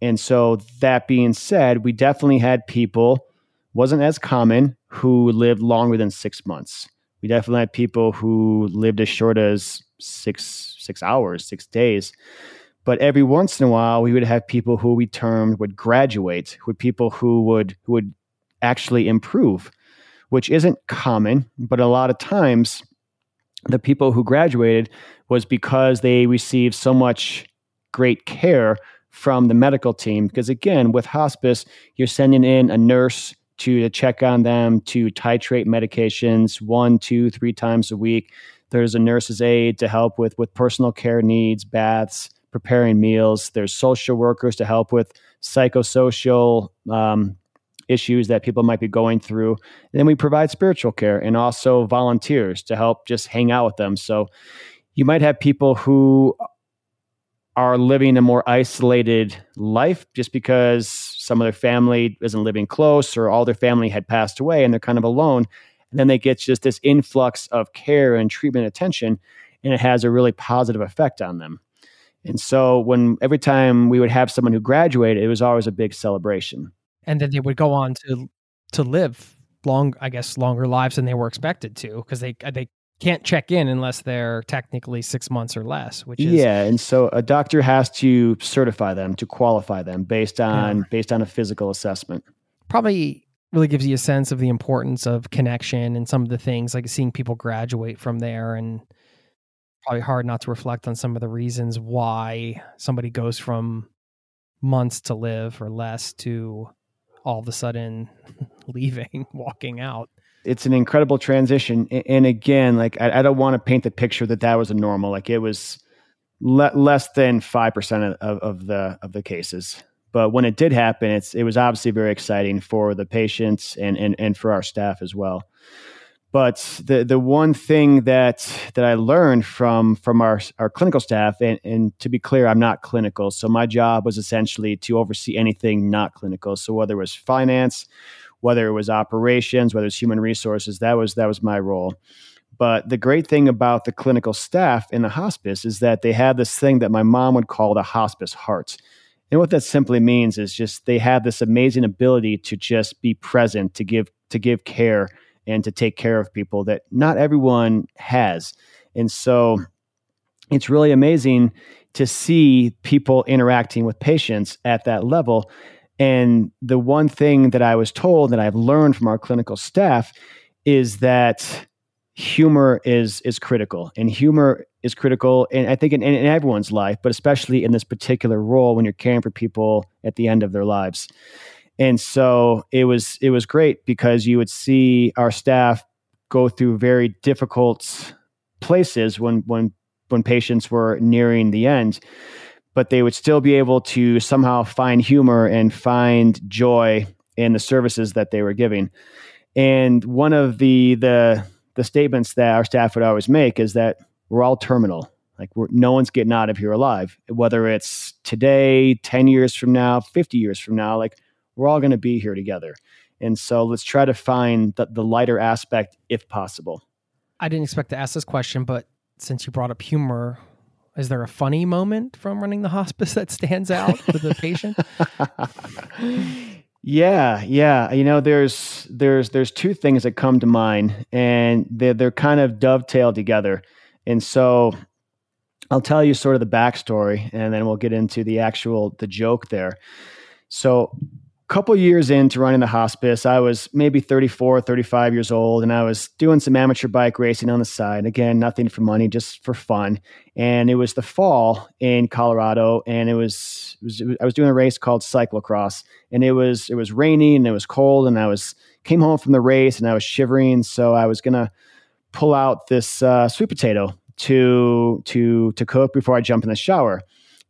And so that being said, we definitely had people, wasn't as common, who lived longer than six months. We definitely had people who lived as short as six six hours, six days. But every once in a while, we would have people who we termed would graduate, would people who would who would actually improve, which isn't common. But a lot of times, the people who graduated was because they received so much great care from the medical team. Because again, with hospice, you're sending in a nurse To, to check on them, to titrate medications one, two, three times a week. There's a nurse's aide to help with, with personal care needs, baths, preparing meals. There's social workers to help with psychosocial um, issues that people might be going through. And then we provide spiritual care and also volunteers to help just hang out with them. So you might have people who are living a more isolated life just because some of their family isn't living close or all their family had passed away and they're kind of alone. And then they get just this influx of care and treatment attention, and it has a really positive effect on them. And so when every time we would have someone who graduated, it was always a big celebration. And then they would go on to to live long, I guess, longer lives than they were expected to, because they they can't check in unless they're technically six months or less, which is... Yeah, and so a doctor has to certify them, to qualify them based on yeah. based on a physical assessment. Probably really gives you a sense of the importance of connection and some of the things, like seeing people graduate from there, and probably hard not to reflect on some of the reasons why somebody goes from months to live or less to all of a sudden leaving, walking out. It's an incredible transition. And again, like, I, I don't want to paint the picture that that was a normal, like it was, le- less than five percent of, of the of the cases. But when it did happen, it's it was obviously very exciting for the patients and and, and for our staff as well. But the, the one thing that that I learned from from our, our clinical staff, and, and to be clear, I'm not clinical. So my job was essentially to oversee anything not clinical. So whether it was finance, whether it was operations, whether it's human resources, that was that was my role. But the great thing about the clinical staff in the hospice is that they had this thing that my mom would call the hospice heart. And what that simply means is just they have this amazing ability to just be present, to give to give care and to take care of people that not everyone has. And so it's really amazing to see people interacting with patients at that level. And the one thing that I was told that I've learned from our clinical staff is that humor is is critical. And humor is critical, and I think in, in everyone's life, but especially in this particular role when you're caring for people at the end of their lives. And so it was it was great because you would see our staff go through very difficult places when when when patients were nearing the end, but they would still be able to somehow find humor and find joy in the services that they were giving. And one of the the the statements that our staff would always make is that we're all terminal. Like we're, no one's getting out of here alive, whether it's today, ten years from now, fifty years from now, like we're all going to be here together. And so let's try to find the, the lighter aspect if possible. I didn't expect to ask this question, but since you brought up humor, is there a funny moment from running the hospice that stands out for the patient? Yeah. Yeah. You know, there's, there's, there's two things that come to mind, and they're, they're kind of dovetailed together. And so I'll tell you sort of the backstory, and then we'll get into the actual, the joke there. So couple years into running the hospice, I was maybe thirty-four, thirty-five years old, and I was doing some amateur bike racing on the side. Again, nothing for money, just for fun. And it was the fall in Colorado, and it was, it was, it was I was doing a race called cyclocross, and it was it was rainy and it was cold, and I was came home from the race and I was shivering, so I was gonna pull out this uh, sweet potato to to to cook before I jump in the shower.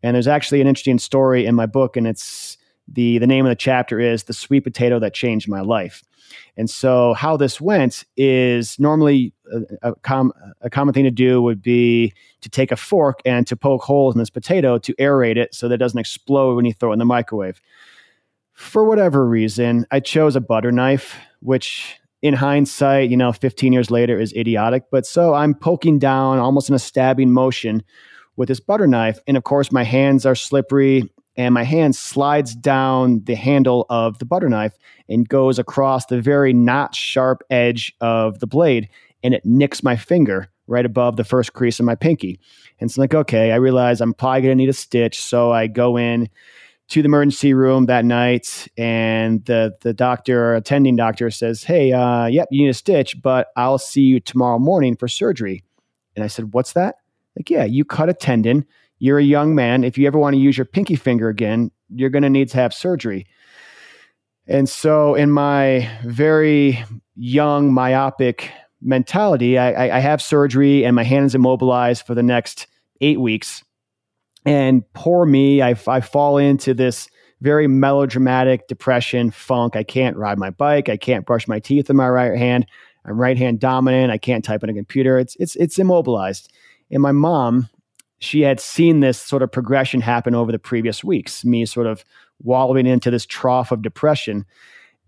And there's actually an interesting story in my book, and it's. The the name of the chapter is The Sweet Potato That Changed My Life. And so how this went is normally a, a, com, a common thing to do would be to take a fork and to poke holes in this potato to aerate it so that it doesn't explode when you throw it in the microwave. For whatever reason, I chose a butter knife, which in hindsight, you know, fifteen years later is idiotic. But so I'm poking down almost in a stabbing motion with this butter knife. And of course, my hands are slippery. And my hand slides down the handle of the butter knife and goes across the very not sharp edge of the blade. And it nicks my finger right above the first crease of my pinky. And it's like, okay, I realize I'm probably going to need a stitch. So I go in to the emergency room that night. And the, the doctor, attending doctor says, hey, uh, yep, you need a stitch, but I'll see you tomorrow morning for surgery. And I said, what's that? Like, yeah, you cut a tendon. You're a young man. If you ever want to use your pinky finger again, you're going to need to have surgery. And so in my very young, myopic mentality, I, I have surgery and my hand is immobilized for the next eight weeks. And poor me, I, I fall into this very melodramatic depression funk. I can't ride my bike. I can't brush my teeth in my right hand. I'm right hand dominant. I can't type on a computer. It's, it's, it's immobilized. And my mom, she had seen this sort of progression happen over the previous weeks, me sort of wallowing into this trough of depression.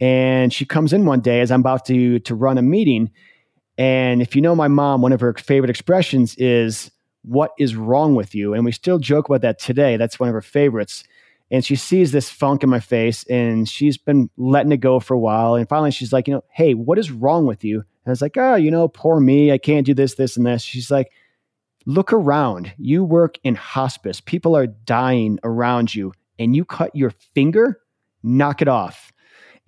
And she comes in one day as I'm about to, to run a meeting. And if you know my mom, one of her favorite expressions is, what is wrong with you? And we still joke about that today. That's one of her favorites. And she sees this funk in my face, and she's been letting it go for a while. And finally she's like, you know, hey, what is wrong with you? And I was like, oh, you know, poor me. I can't do this, this, and this. She's like, look around. You work in hospice. People are dying around you, and you cut your finger? Knock it off.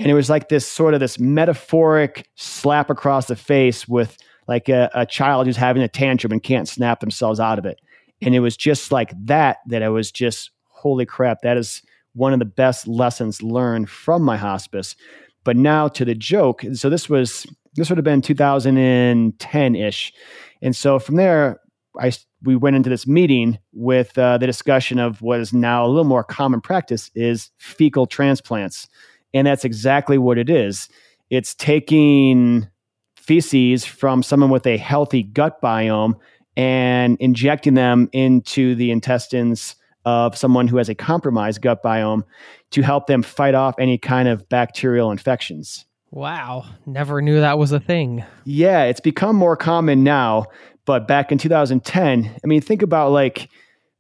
And it was like this sort of this metaphoric slap across the face with like a, a child who's having a tantrum and can't snap themselves out of it. And it was just like that, that I was just, holy crap, that is one of the best lessons learned from my hospice. But now to the joke. So this was, this would have been two thousand ten-ish. And so from there, I we went into this meeting with uh, the discussion of what is now a little more common practice is fecal transplants. And that's exactly what it is. It's taking feces from someone with a healthy gut biome and injecting them into the intestines of someone who has a compromised gut biome to help them fight off any kind of bacterial infections. Wow. Never knew that was a thing. Yeah. It's become more common now, but back in two thousand ten, I mean, think about like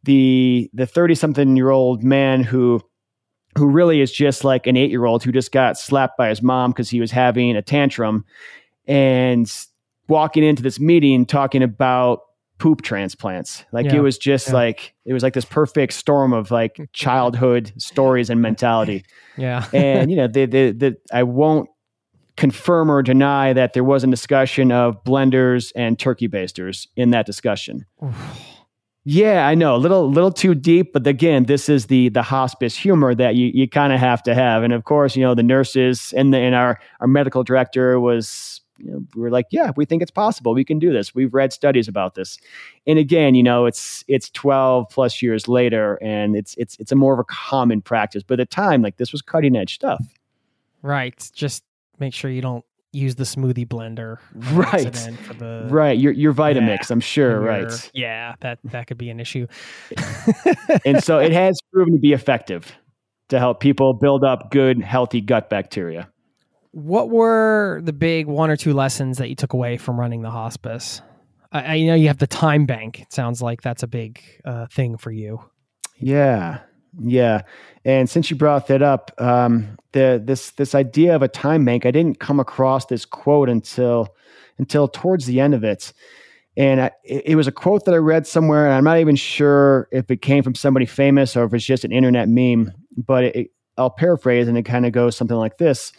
the, the thirty something year old man who, who really is just like an eight year old who just got slapped by his mom because he was having a tantrum and walking into this meeting, talking about poop transplants. Like yeah. it was just yeah. like, it was like this perfect storm of like childhood stories and mentality. Yeah. And you know, the, the, the, I won't confirm or deny that there was a discussion of blenders and turkey basters in that discussion. Yeah, I know. A little, little too deep, but again, this is the the hospice humor that you you kind of have to have. And of course, you know, the nurses and the, and our our medical director was, you know, we were like, yeah, we think it's possible. We can do this. We've read studies about this. And again, you know, it's it's twelve plus years later, and it's it's it's a more of a common practice. But at the time, like this was cutting edge stuff. Right. Just make sure you don't use the smoothie blender. Right. For the, right. Your, your Vitamix, yeah, I'm sure. Your, right. Yeah. That, that could be an issue. And so it has proven to be effective to help people build up good, healthy gut bacteria. What were the big one or two lessons that you took away from running the hospice? I, I know you have the time bank. It sounds like that's a big uh, thing for you. Yeah. Yeah. And since you brought that up, um, the, this, this idea of a time bank, I didn't come across this quote until, until towards the end of it. And I, it was a quote that I read somewhere, and I'm not even sure if it came from somebody famous or if it's just an internet meme, but it, it, I'll paraphrase, and it kind of goes something like this.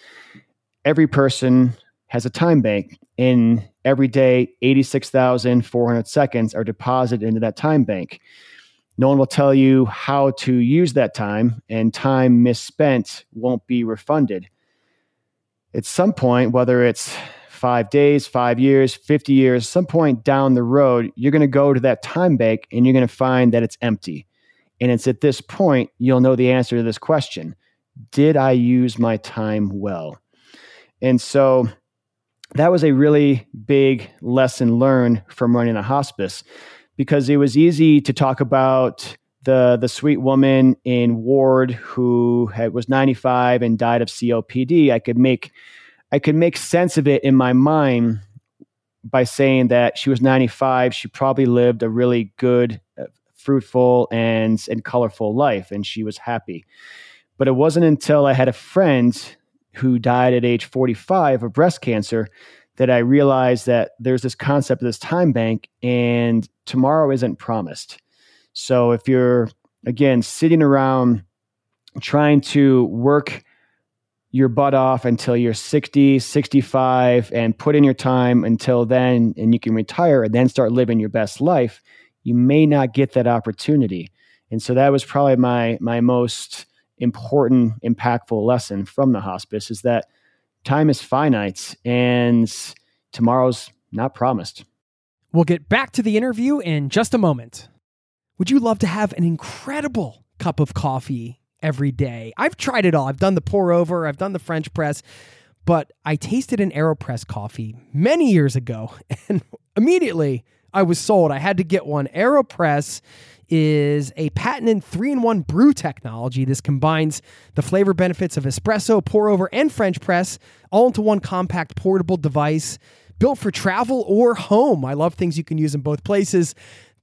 Every person has a time bank, and every day, eighty-six thousand four hundred seconds are deposited into that time bank. No one will tell you how to use that time, and time misspent won't be refunded. At some point, whether it's five days, five years, fifty years, some point down the road, you're going to go to that time bank and you're going to find that it's empty. And it's at this point, you'll know the answer to this question. Did I use my time well? And so that was a really big lesson learned from running a hospice. Because it was easy to talk about the the sweet woman in ward who had, was ninety-five and died of C O P D. I could make I could make sense of it in my mind by saying that she was ninety-five. She probably lived a really good, fruitful, and and colorful life, and she was happy. But it wasn't until I had a friend who died at age forty-five of breast cancer that I realized that there's this concept of this time bank, and tomorrow isn't promised. So if you're, again, sitting around trying to work your butt off until you're sixty, sixty-five, and put in your time until then, and you can retire and then start living your best life, you may not get that opportunity. And so that was probably my my most important, impactful lesson from the hospice, is that time is finite, and tomorrow's not promised. We'll get back to the interview in just a moment. Would you love to have an incredible cup of coffee every day? I've tried it all. I've done the pour over. I've done the French press. But I tasted an AeroPress coffee many years ago, and immediately I was sold. I had to get one. AeroPress is a patented three in one brew technology. This combines the flavor benefits of espresso, pour-over, and French press all into one compact portable device built for travel or home. I love things you can use in both places.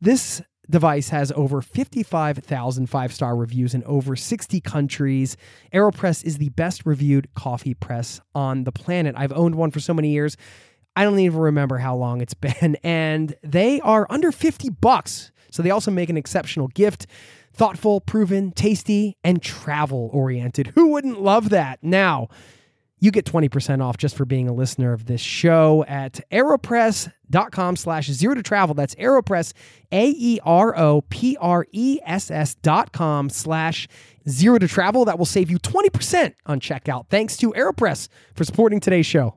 This device has over fifty-five thousand five-star reviews in over sixty countries. AeroPress is the best-reviewed coffee press on the planet. I've owned one for so many years, I don't even remember how long it's been. And they are under fifty bucks. So they also make an exceptional gift. Thoughtful, proven, tasty, and travel-oriented. Who wouldn't love that? Now, you get twenty percent off just for being a listener of this show at aeropress.com slash zero to travel. That's AeroPress, A E R O P R E S S dot com slash zero to travel. That will save you twenty percent on checkout. Thanks to AeroPress for supporting today's show.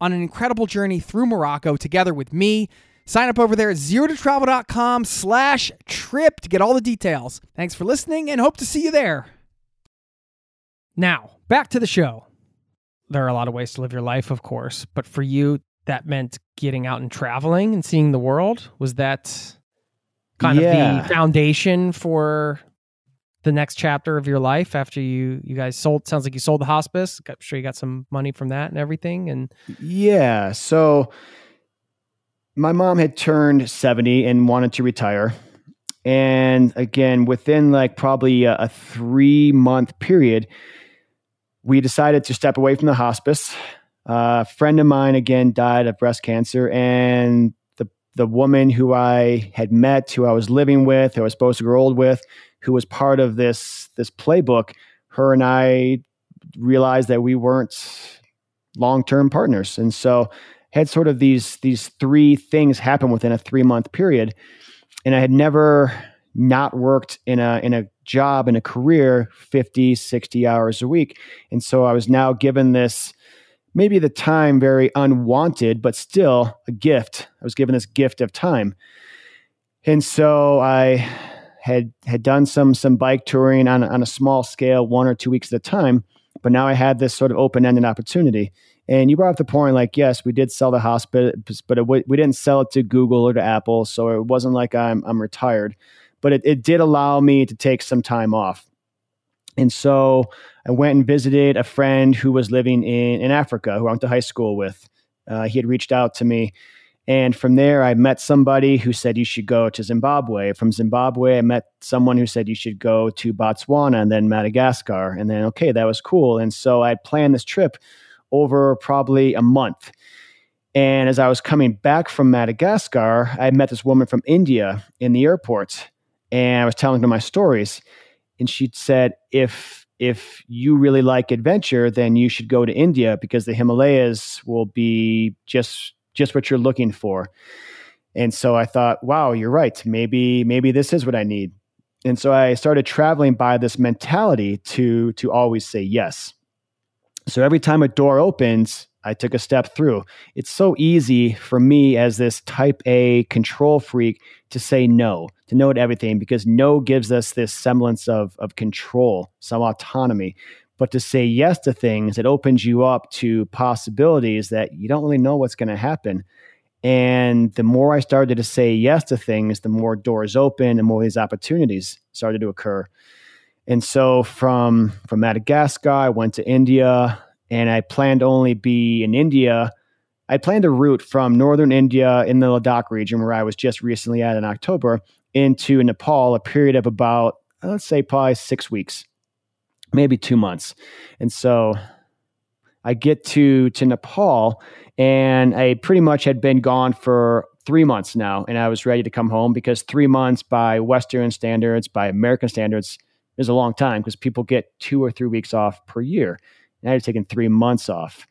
on an incredible journey through Morocco together with me, sign up over there at zerototravel.com slash trip to get all the details. Thanks for listening and hope to see you there. Now, back to the show. There are a lot of ways to live your life, of course, but for you, that meant getting out and traveling and seeing the world. Was that kind yeah. of the foundation for the next chapter of your life after you, you guys sold? Sounds like you sold the hospice. I'm sure you got some money from that and everything. And yeah. So my mom had turned seventy and wanted to retire. And again, within like probably a, a three month period, we decided to step away from the hospice. Uh, a friend of mine again died of breast cancer, and the woman who I had met, who I was living with, who I was supposed to grow old with, who was part of this, this playbook, her and I realized that we weren't long-term partners. And so had sort of these, these three things happen within a three month period. And I had never not worked in a, in a job, in a career, fifty, sixty hours a week. And so I was now given this, maybe at the time, very unwanted, but still a gift. I was given this gift of time. And so I had had done some some bike touring on, on a small scale, one or two weeks at a time. But now I had this sort of open-ended opportunity. And you brought up the point, like, yes, we did sell the hospice, but it w- we didn't sell it to Google or to Apple. So it wasn't like I'm I'm retired. But it, it did allow me to take some time off. And so I went and visited a friend who was living in, in Africa, who I went to high school with. Uh, he had reached out to me. And from there, I met somebody who said, you should go to Zimbabwe. From Zimbabwe, I met someone who said, you should go to Botswana and then Madagascar. And then, okay, that was cool. And so I planned this trip over probably a month. And as I was coming back from Madagascar, I met this woman from India in the airport. And I was telling her my stories. And she said, if if you really like adventure, then you should go to India, because the Himalayas will be just just what you're looking for. And so I thought, wow, you're right. Maybe maybe this is what I need. And so I started traveling by this mentality to to always say yes. So every time a door opens, I took a step through. It's so easy for me as this type A control freak to say no, to no to everything, because no gives us this semblance of, of control, some autonomy. But to say yes to things, it opens you up to possibilities that you don't really know what's going to happen. And the more I started to say yes to things, the more doors open and more these opportunities started to occur. And so from, from Madagascar, I went to India. And I planned to only be in India. I planned a route from northern India in the Ladakh region, where I was just recently at in October, into Nepal, a period of about, let's say, probably six weeks, maybe two months. And so I get to, to Nepal, and I pretty much had been gone for three months now, and I was ready to come home, because three months by Western standards, by American standards, is a long time, because people get two or three weeks off per year. And I had taken three months off.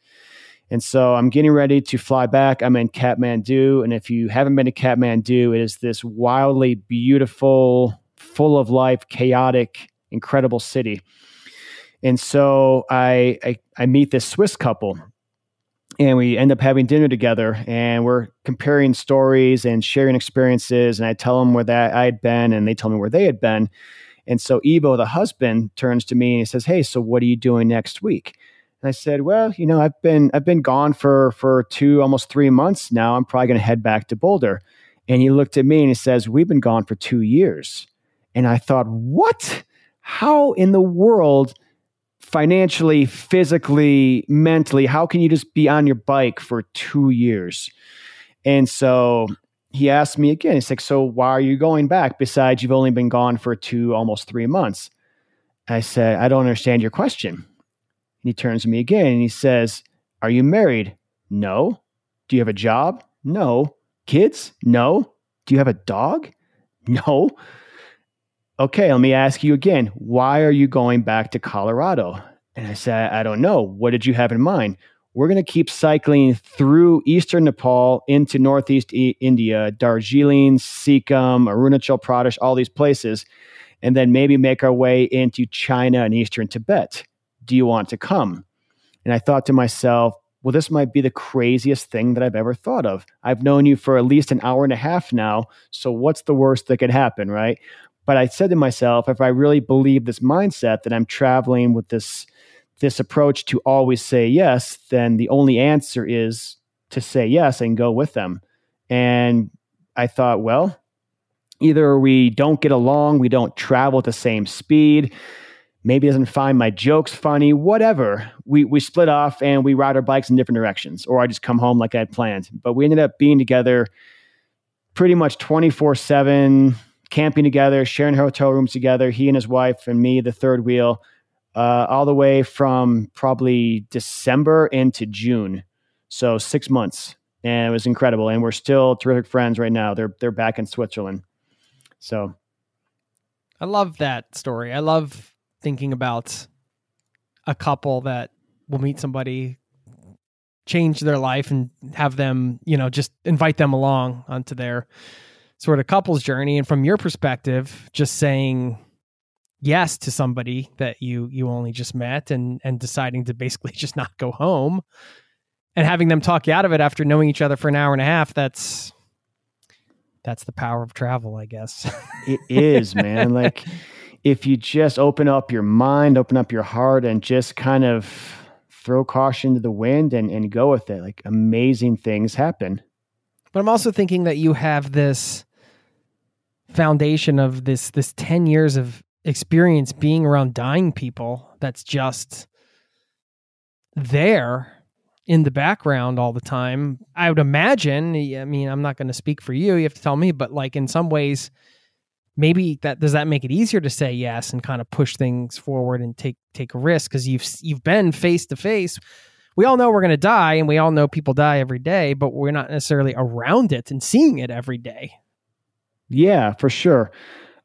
And so I'm getting ready to fly back. I'm in Kathmandu. And if you haven't been to Kathmandu, it is this wildly beautiful, full of life, chaotic, incredible city. And so I, I, I meet this Swiss couple, and we end up having dinner together, and we're comparing stories and sharing experiences. And I tell them where that I had been, and they tell me where they had been. And so Ibo, the husband, turns to me and he says, "Hey, so what are you doing next week?" And I said, "Well, you know, I've been I've been gone for for two, almost three months now. I'm probably going to head back to Boulder." And he looked at me and he says, "We've been gone for two years." And I thought, "What? How in the world, financially, physically, mentally, how can you just be on your bike for two years?" And so he asked me again, he's like, "So why are you going back, besides you've only been gone for two, almost three months? I said, "I don't understand your question." And he turns to me again and he says, "Are you married?" No. Do you have a job? No. Kids? No. Do you have a dog? No. Okay, let me ask you again. Why are you going back to Colorado? And I said, I don't know. What did you have in mind? We're going to keep cycling through eastern Nepal into northeast e- India, Darjeeling, Sikkim, Arunachal Pradesh, all these places, and then maybe make our way into China and eastern Tibet. Do you want to come? And I thought to myself, well, this might be the craziest thing that I've ever thought of. I've known you for at least an hour and a half now, so what's the worst that could happen, right? But I said to myself, if I really believe this mindset that I'm traveling with this this approach to always say yes, then the only answer is to say yes and go with them. And I thought, well, either we don't get along, we don't travel at the same speed, maybe doesn't find my jokes funny, whatever. We we split off and we ride our bikes in different directions, or I just come home like I had planned. But we ended up being together pretty much twenty-four seven, camping together, sharing hotel rooms together, he and his wife and me, the third wheel, Uh, all the way from probably December into June. So six months. And it was incredible. And we're still terrific friends right now. They're they're back in Switzerland. So I love that story. I love thinking about a couple that will meet somebody, change their life, and have them, you know, just invite them along onto their sort of couple's journey. And from your perspective, just saying yes to somebody that you you only just met and and deciding to basically just not go home and having them talk you out of it after knowing each other for an hour and a half. That's that's the power of travel, I guess. It is, man. Like if you just open up your mind, open up your heart, and just kind of throw caution to the wind and and go with it, like amazing things happen. But I'm also thinking that you have this foundation of this this ten years of experience being around dying people that's just there in the background all the time. I would imagine, I mean, I'm not going to speak for you, you have to tell me, but like in some ways, maybe that, does that make it easier to say yes and kind of push things forward and take, take a risk? Cause you've, you've been face to face. We all know we're going to die and we all know people die every day, but we're not necessarily around it and seeing it every day. Yeah, for sure.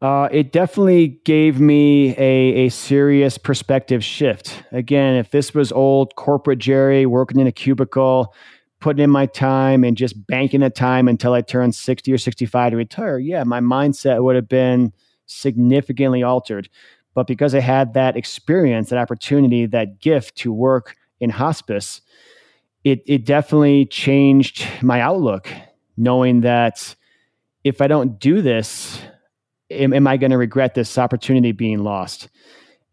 Uh, it definitely gave me a, a serious perspective shift. Again, if this was old corporate Jerry working in a cubicle, putting in my time and just banking the time until I turned sixty or sixty-five to retire, yeah, my mindset would have been significantly altered. But because I had that experience, that opportunity, that gift to work in hospice, it it definitely changed my outlook, knowing that if I don't do this, Am, am I going to regret this opportunity being lost?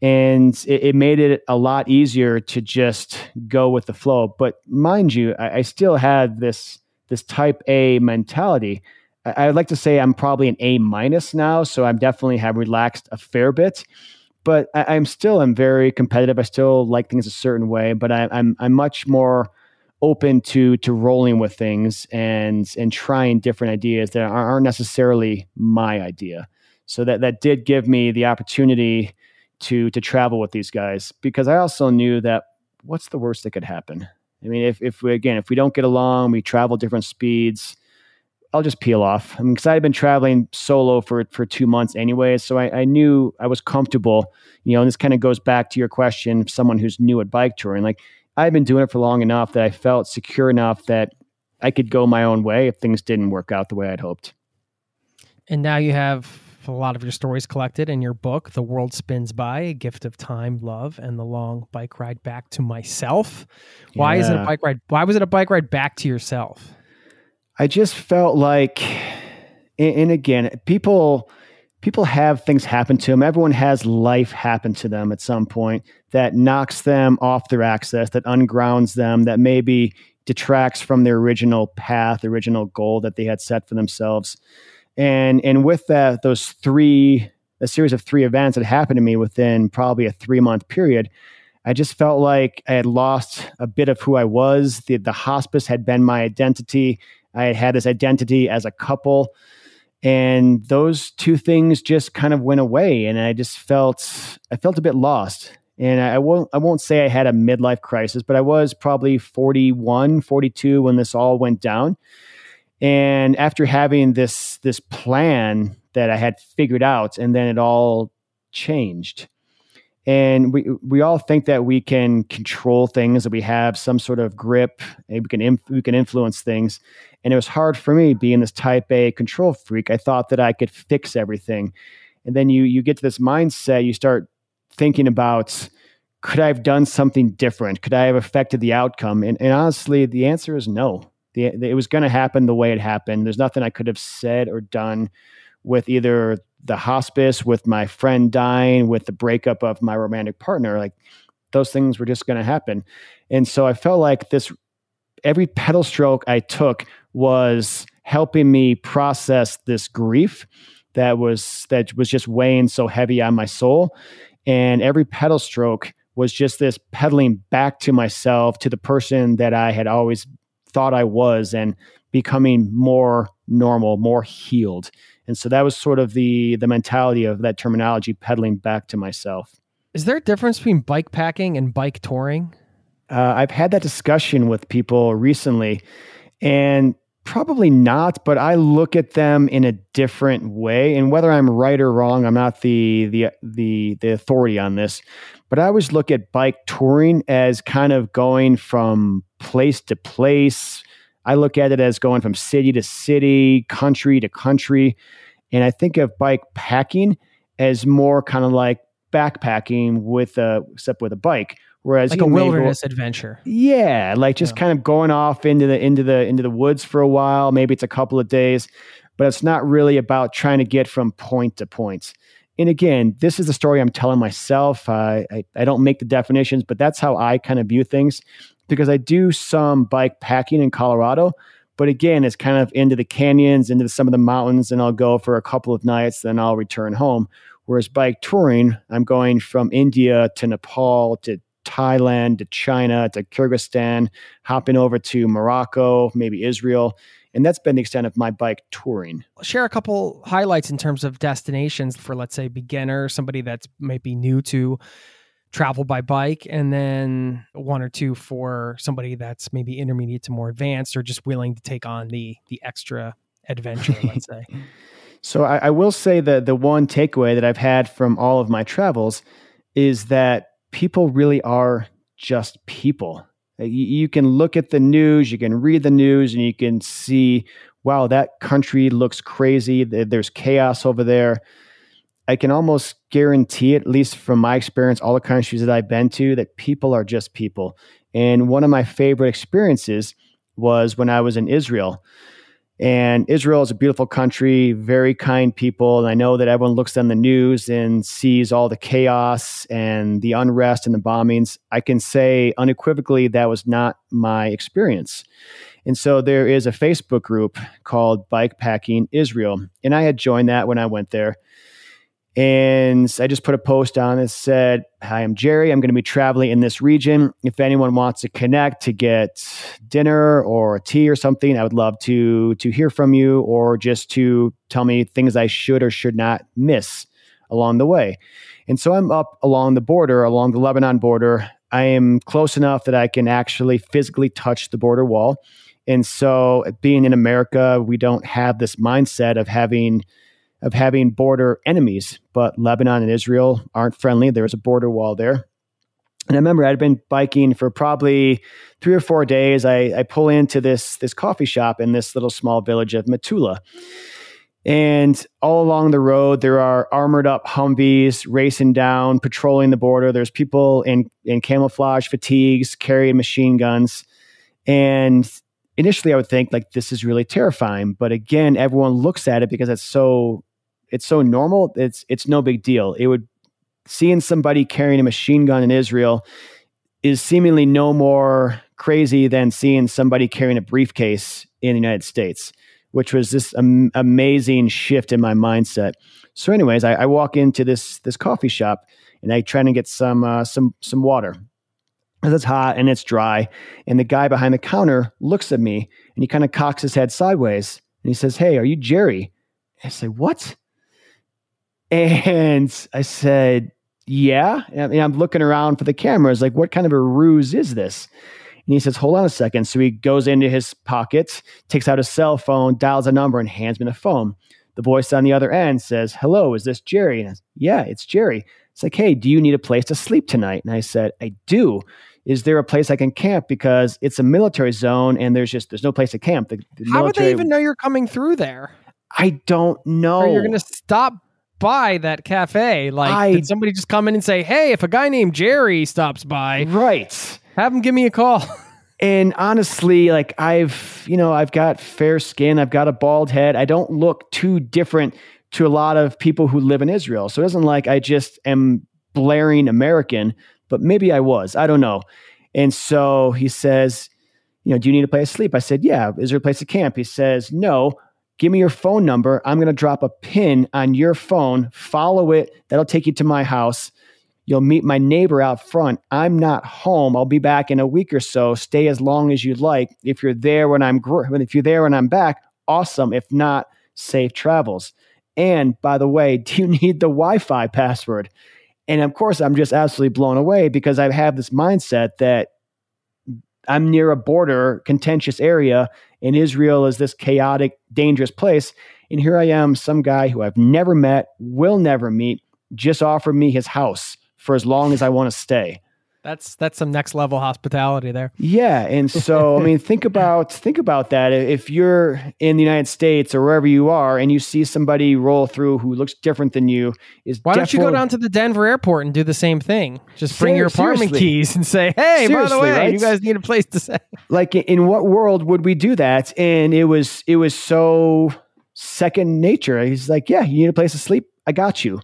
And it, it made it a lot easier to just go with the flow. But mind you, I, I still had this this type A mentality. I, I'd like to say I'm probably an A minus now, so I definitely have relaxed a fair bit. But I, I'm still I'm very competitive. I still like things a certain way, but I, I'm I'm much more open to to rolling with things and and trying different ideas that aren't necessarily my idea. So that that did give me the opportunity to to travel with these guys, because I also knew that what's the worst that could happen? I mean, if if we, again, if we don't get along, we travel different speeds, I'll just peel off. I mean, because I had been traveling solo for, for two months anyway, so I, I knew I was comfortable, you know, and this kind of goes back to your question, someone who's new at bike touring, like I've been doing it for long enough that I felt secure enough that I could go my own way if things didn't work out the way I'd hoped. And now you have a lot of your stories collected in your book, The World Spins By, A Gift of Time, Love, and the Long Bike Ride Back to Myself. Why yeah. is it a bike ride? Why was it a bike ride back to yourself? I just felt like, and again, people, people have things happen to them. Everyone has life happen to them at some point that knocks them off their axis, that ungrounds them, that maybe detracts from their original path, original goal that they had set for themselves. And and with that, those three, a series of three events that happened to me within probably a three-month period, I just felt like I had lost a bit of who I was. The, the hospice had been my identity. I had had this identity as a couple. And those two things just kind of went away. And I just felt, I felt a bit lost. And I won't, I won't say I had a midlife crisis, but I was probably forty-one, forty-two when this all went down. And after having this, this plan that I had figured out, and then it all changed. And we, we all think that we can control things, that we have some sort of grip, and we can, inf- we can influence things. And it was hard for me being this type A control freak. I thought that I could fix everything. And then you, you get to this mindset, you start thinking about, could I have done something different? Could I have affected the outcome? And, and honestly, the answer is no. The, the, it was going to happen the way it happened. There's nothing I could have said or done with either the hospice, with my friend dying, with the breakup of my romantic partner. Like, those things were just going to happen. And so I felt like this, every pedal stroke I took was helping me process this grief that was, that was just weighing so heavy on my soul. And every pedal stroke was just this pedaling back to myself, to the person that I had always thought I was, and becoming more normal, more healed. And so that was sort of the the mentality of that terminology, pedaling back to myself. Is there a difference between bike packing and bike touring? Uh, I've had that discussion with people recently, and probably not, but I look at them in a different way. And whether I'm right or wrong, I'm not the the the, the authority on this, but I always look at bike touring as kind of going from place to place. I look at it as going from city to city, country to country. And I think of bike packing as more kind of like backpacking with a, except with a bike. Whereas like a wilderness go, adventure. Yeah. Like just yeah. kind of going off into the, into the, into the woods for a while. Maybe it's a couple of days, but it's not really about trying to get from point to point. And again, this is the story I'm telling myself. I, I, I don't make the definitions, but that's how I kind of view things. Because I do some bike packing in Colorado, but again, it's kind of into the canyons, into some of the mountains, and I'll go for a couple of nights, then I'll return home. Whereas bike touring, I'm going from India to Nepal to Thailand to China to Kyrgyzstan, hopping over to Morocco, maybe Israel. And that's been the extent of my bike touring. Share a couple highlights in terms of destinations for, let's say, beginner, somebody that's maybe new to travel by bike, and then one or two for somebody that's maybe intermediate to more advanced, or just willing to take on the the extra adventure, let's say. So I, I will say that the one takeaway that I've had from all of my travels is that people really are just people. You, you can look at the news, you can read the news, and you can see, wow, that country looks crazy. There's chaos over there. I can almost guarantee, at least from my experience, all the countries that I've been to, that people are just people. And one of my favorite experiences was when I was in Israel. And Israel is a beautiful country, very kind people. And I know that everyone looks on the news and sees all the chaos and the unrest and the bombings. I can say unequivocally that was not my experience. And so there is a Facebook group called Bikepacking Israel. And I had joined that when I went there. And I just put a post on that said, "Hi, I'm Jerry. I'm going to be traveling in this region. If anyone wants to connect to get dinner or tea or something, I would love to to hear from you, or just to tell me things I should or should not miss along the way." And so I'm up along the border, along the Lebanon border. I am close enough that I can actually physically touch the border wall. And so being in America, we don't have this mindset of having... of having border enemies, but Lebanon and Israel aren't friendly. There was a border wall there. And I remember I'd been biking for probably three or four days. I, I pull into this, this coffee shop in this little small village of Metula. And all along the road, there are armored up Humvees racing down, patrolling the border. There's people in, in camouflage fatigues, carrying machine guns. And initially I would think, like, this is really terrifying. But again, everyone looks at it because it's so... it's so normal. It's, it's no big deal. It would, seeing somebody carrying a machine gun in Israel is seemingly no more crazy than seeing somebody carrying a briefcase in the United States, which was this am- amazing shift in my mindset. So anyways, I, I walk into this, this coffee shop, and I try to get some, uh, some, some water, because it's hot and it's dry. And the guy behind the counter looks at me, and he kind of cocks his head sideways, and he says, "Hey, are you Jerry?" And I say, "What?" And I said, yeah. And I'm looking around for the cameras, like, what kind of a ruse is this? And he says, hold on a second. So he goes into his pocket, takes out his cell phone, dials a number, and hands me the phone. The voice on the other end says, hello, is this Jerry? And I said, yeah, it's Jerry. It's like, hey, do you need a place to sleep tonight? And I said, I do. Is there a place I can camp? Because it's a military zone and there's just, there's no place to camp. The, the How military, would they even know you're coming through there? I don't know. Or you're going to stop by that cafe. Like, I, did somebody just come in and say, hey, if a guy named Jerry stops by, right, have him give me a call. And honestly, like, I've, you know, I've got fair skin. I've got a bald head. I don't look too different to a lot of people who live in Israel. So it isn't like I just am blaring American, but maybe I was, I don't know. And so he says, you know, do you need a place to sleep? I said, yeah. Is there a place to camp? He says, no. Give me your phone number. I'm going to drop a pin on your phone. Follow it. That'll take you to my house. You'll meet my neighbor out front. I'm not home. I'll be back in a week or so. Stay as long as you like. If you're there when I'm gr- if you're there when I'm back, awesome. If not, safe travels. And by the way, do you need the Wi-Fi password? And of course, I'm just absolutely blown away because I have this mindset that I'm near a border, contentious area, and Israel is this chaotic, dangerous place. And here I am, some guy who I've never met, will never meet, just offered me his house for as long as I want to stay. That's that's some next level hospitality there. Yeah, and so I mean, think about think about that. If you're in the United States or wherever you are, and you see somebody roll through who looks different than you, is why don't you go down to the Denver airport and do the same thing? Just bring Ser- your apartment seriously. keys and say, "Hey, seriously, by the way, right? You guys need a place to stay." Like, in what world would we do that? And it was it was so second nature. He's like, "Yeah, you need a place to sleep. I got you."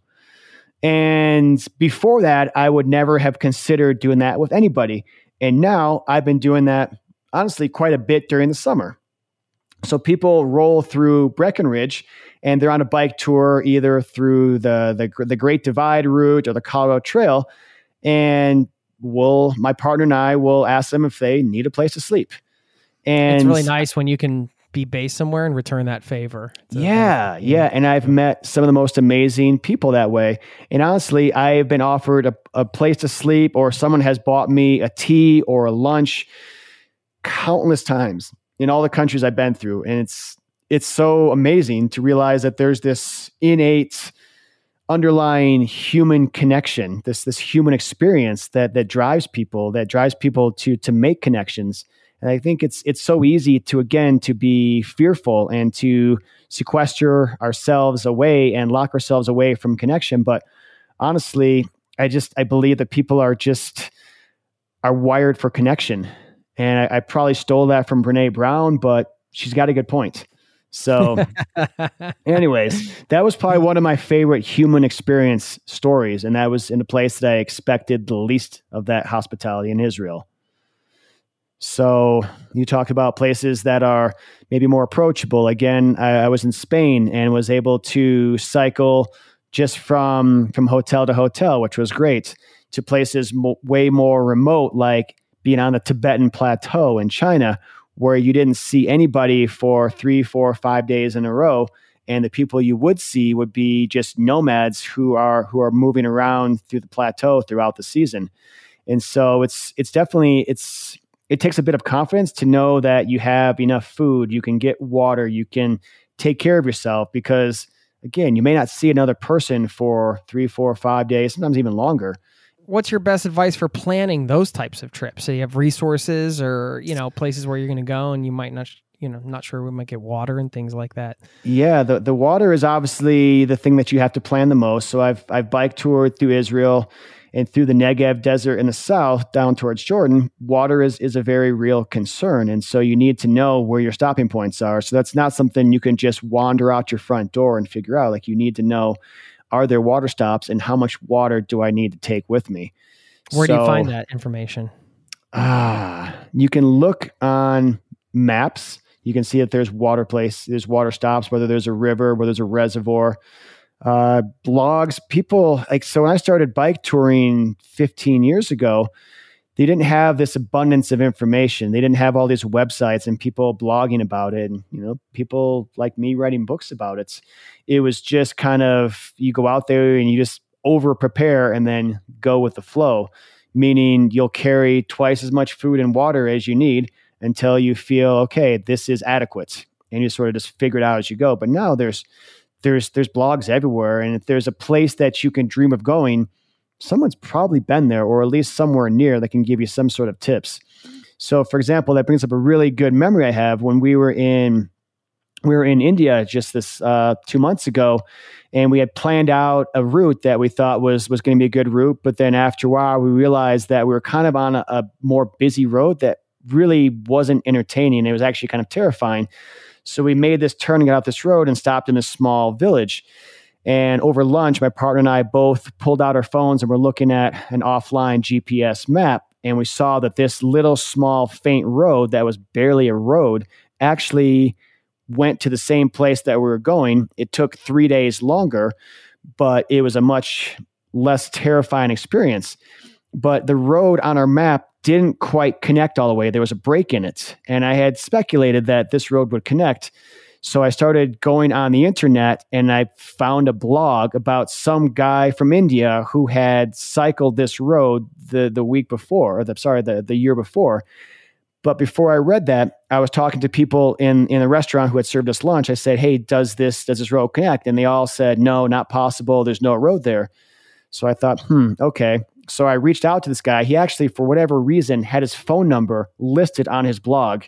And before that, I would never have considered doing that with anybody. And now I've been doing that, honestly, quite a bit during the summer. So people roll through Breckenridge and they're on a bike tour, either through the, the, the Great Divide route or the Colorado Trail. And we'll, my partner and I will ask them if they need a place to sleep. And it's really nice when you can be based somewhere and return that favor. So, yeah. Yeah. And I've met some of the most amazing people that way. And honestly, I've been offered a, a place to sleep, or someone has bought me a tea or a lunch countless times in all the countries I've been through. And it's, it's so amazing to realize that there's this innate underlying human connection, this, this human experience that, that drives people, that drives people to, to make connections. And I think it's it's so easy to, again, to be fearful and to sequester ourselves away and lock ourselves away from connection. But honestly, I just, I believe that people are just, are wired for connection. And I, I probably stole that from Brené Brown, but she's got a good point. So anyways, that was probably one of my favorite human experience stories. And that was in a place that I expected the least of that hospitality in Israel. So you talked about places that are maybe more approachable. Again, I, I was in Spain and was able to cycle just from, from hotel to hotel, which was great, to places mo- way more remote, like being on the Tibetan plateau in China, where you didn't see anybody for three, four, five days in a row. And the people you would see would be just nomads who are, who are moving around through the plateau throughout the season. And so it's, it's definitely, it's, it takes a bit of confidence to know that you have enough food, you can get water, you can take care of yourself, because again, you may not see another person for three, four, five days, sometimes even longer. What's your best advice for planning those types of trips? So you have resources, or, you know, places where you're going to go and you might not, you know, not sure, we might get water and things like that. Yeah. The, the water is obviously the thing that you have to plan the most. So I've, I've bike toured through Israel and through the Negev desert in the south down towards Jordan. Water is, is a very real concern. And so you need to know where your stopping points are. So that's not something you can just wander out your front door and figure out. Like, you need to know, are there water stops and how much water do I need to take with me? Where so, do you find that information? Ah, you can look on maps. You can see if there's water place, there's water stops, whether there's a river, whether there's a reservoir. Uh, blogs, people like, so when I started bike touring fifteen years ago, they didn't have this abundance of information. They didn't have all these websites and people blogging about it. And, you know, people like me writing books about it. It was just kind of, you go out there and you just over prepare and then go with the flow, meaning you'll carry twice as much food and water as you need until you feel, okay, this is adequate. And you sort of just figure it out as you go. But now there's, there's, there's blogs everywhere. And if there's a place that you can dream of going, someone's probably been there, or at least somewhere near that can give you some sort of tips. So for example, that brings up a really good memory I have when we were in, we were in India just this uh, two months ago, and we had planned out a route that we thought was, was going to be a good route. But then after a while, we realized that we were kind of on a, a more busy road that really wasn't entertaining. It was actually kind of terrifying. So we made this turn and got out this road and stopped in a small village. And over lunch, my partner and I both pulled out our phones and were looking at an offline G P S map. And we saw that this little, small, faint road that was barely a road actually went to the same place that we were going. It took three days longer, but it was a much less terrifying experience. But the road on our map didn't quite connect all the way. There was a break in it. And I had speculated that this road would connect. So I started going on the internet, and I found a blog about some guy from India who had cycled this road the, the week before, or the, sorry, the, the year before. But before I read that, I was talking to people in, in a restaurant who had served us lunch. I said, hey, does this, does this road connect? And they all said, no, not possible. There's no road there. So I thought, hmm, okay. So I reached out to this guy. He actually, for whatever reason, had his phone number listed on his blog.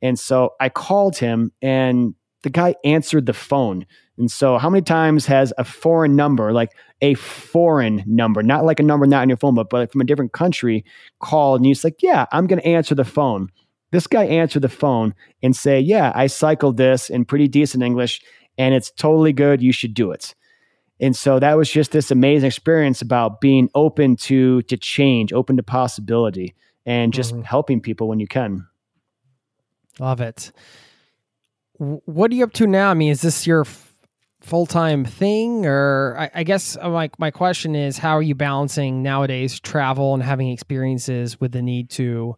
And so I called him, and the guy answered the phone. And so how many times has a foreign number, like a foreign number, not like a number not in your phone, but, but from a different country, called, and he's like, yeah, I'm going to answer the phone. This guy answered the phone and say, yeah, I cycled this in pretty decent English, and it's totally good. You should do it. And so that was just this amazing experience about being open to, to change, open to possibility, and just mm-hmm. helping people when you can. Love it. What are you up to now? I mean, is this your f- full-time thing? Or I, I guess like my question is, how are you balancing nowadays travel and having experiences with the need to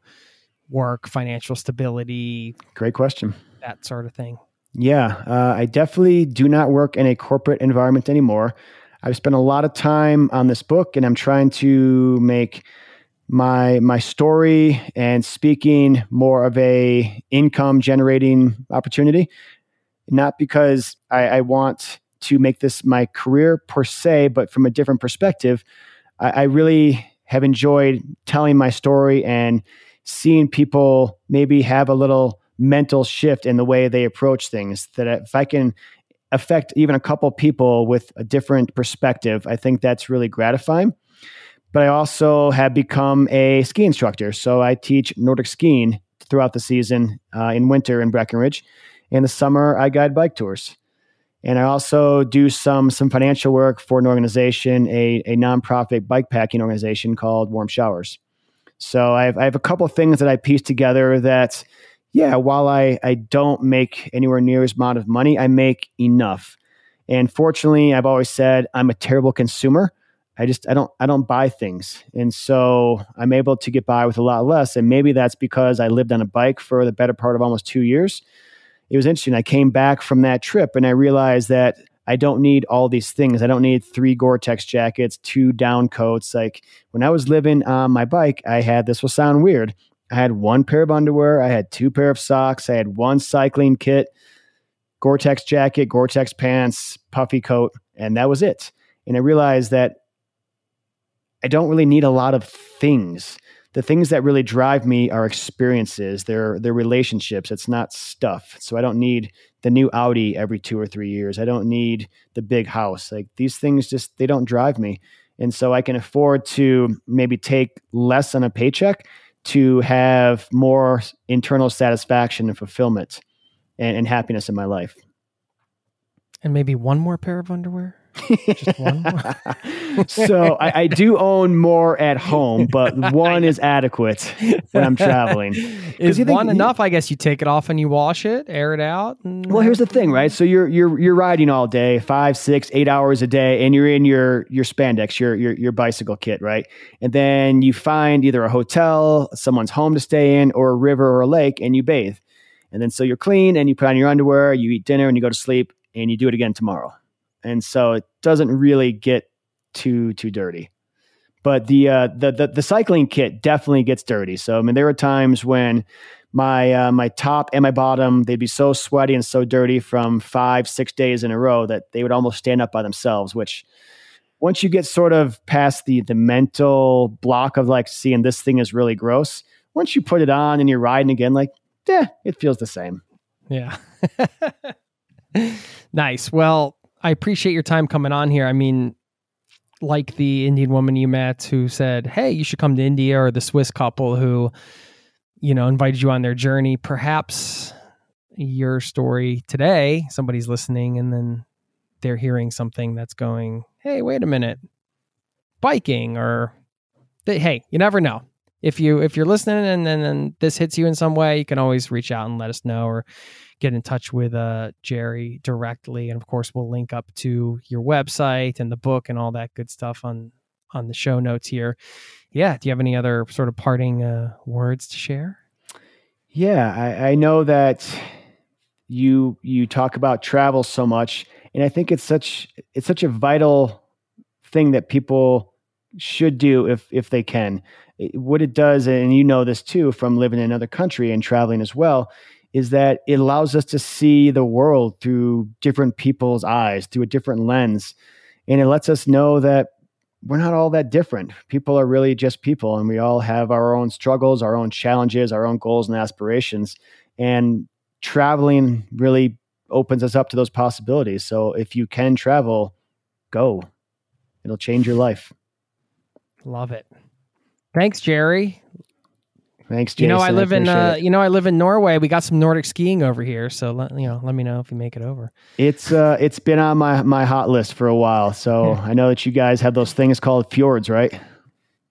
work, financial stability? Great question. That sort of thing. Yeah. Uh, I definitely do not work in a corporate environment anymore. I've spent a lot of time on this book, and I'm trying to make my my story and speaking more of a income generating opportunity, not because I, I want to make this my career per se, but from a different perspective. I, I really have enjoyed telling my story and seeing people maybe have a little mental shift in the way they approach things, that if I can affect even a couple people with a different perspective, I think that's really gratifying. But I also have become a ski instructor. So I teach Nordic skiing throughout the season uh, in winter in Breckenridge. In the summer, I guide bike tours. And I also do some some financial work for an organization, a, a nonprofit bike packing organization called Warm Showers. So I have, I have a couple of things that I piece together that, yeah, while I, I don't make anywhere near as amount of money, I make enough. And fortunately, I've always said I'm a terrible consumer. I just, I don't, I don't buy things. And so I'm able to get by with a lot less. And maybe that's because I lived on a bike for the better part of almost two years. It was interesting. I came back from that trip and I realized that I don't need all these things. I don't need three Gore-Tex jackets, two down coats. Like when I was living on my bike, I had, this will sound weird, I had one pair of underwear. I had two pair of socks. I had one cycling kit, Gore-Tex jacket, Gore-Tex pants, puffy coat. And that was it. And I realized that I don't really need a lot of things. The things that really drive me are experiences. They're, they're relationships. It's not stuff. So I don't need the new Audi every two or three years. I don't need the big house. Like these things just, they don't drive me. And so I can afford to maybe take less on a paycheck to have more internal satisfaction and fulfillment and, and happiness in my life. And maybe one more pair of underwear? Just one more. So I, I do own more at home, but one is adequate when I'm traveling. Is you think, one enough? I guess you take it off and you wash it, air it out. And well, here's the thing, right? So you're you're you're riding all day, five, six, eight hours a day, and you're in your your spandex, your your your bicycle kit, right? And then you find either a hotel, someone's home to stay in, or a river or a lake, and you bathe. And then so you're clean, and you put on your underwear, you eat dinner, and you go to sleep, and you do it again tomorrow. And so it doesn't really get too too dirty. But the uh, the, the the cycling kit definitely gets dirty. So I mean, there were times when my uh, my top and my bottom, they'd be so sweaty and so dirty from five, six days in a row that they would almost stand up by themselves, which once you get sort of past the the mental block of like seeing this thing is really gross, once you put it on and you're riding again, like, eh, it feels the same. Yeah. Nice. Well, I appreciate your time coming on here. I mean, like the Indian woman you met who said, hey, you should come to India, or the Swiss couple who, you know, invited you on their journey. Perhaps your story today, somebody's listening and then they're hearing something that's going, hey, wait a minute, biking, or they, hey, you never know. If you, if you're listening and then and this hits you in some way, you can always reach out and let us know, or get in touch with uh, Jerry directly. And of course, we'll link up to your website and the book and all that good stuff on, on the show notes here. Yeah. Do you have any other sort of parting uh, words to share? Yeah. I, I know that you, you talk about travel so much, and I think it's such, it's such a vital thing that people should do if, if they can. What it does, and you know this too from living in another country and traveling as well, is that it allows us to see the world through different people's eyes, through a different lens. And it lets us know that we're not all that different. People are really just people, and we all have our own struggles, our own challenges, our own goals and aspirations. And traveling really opens us up to those possibilities. So if you can travel, go. It'll change your life. Love it. Thanks, Jerry. Thanks, Jason. You know, I live I in, uh, you know, I live in Norway. We got some Nordic skiing over here. So let, you know, let me know if you make it over. It's, uh, it's been on my, my hot list for a while. So yeah. I know that you guys have those things called fjords, right?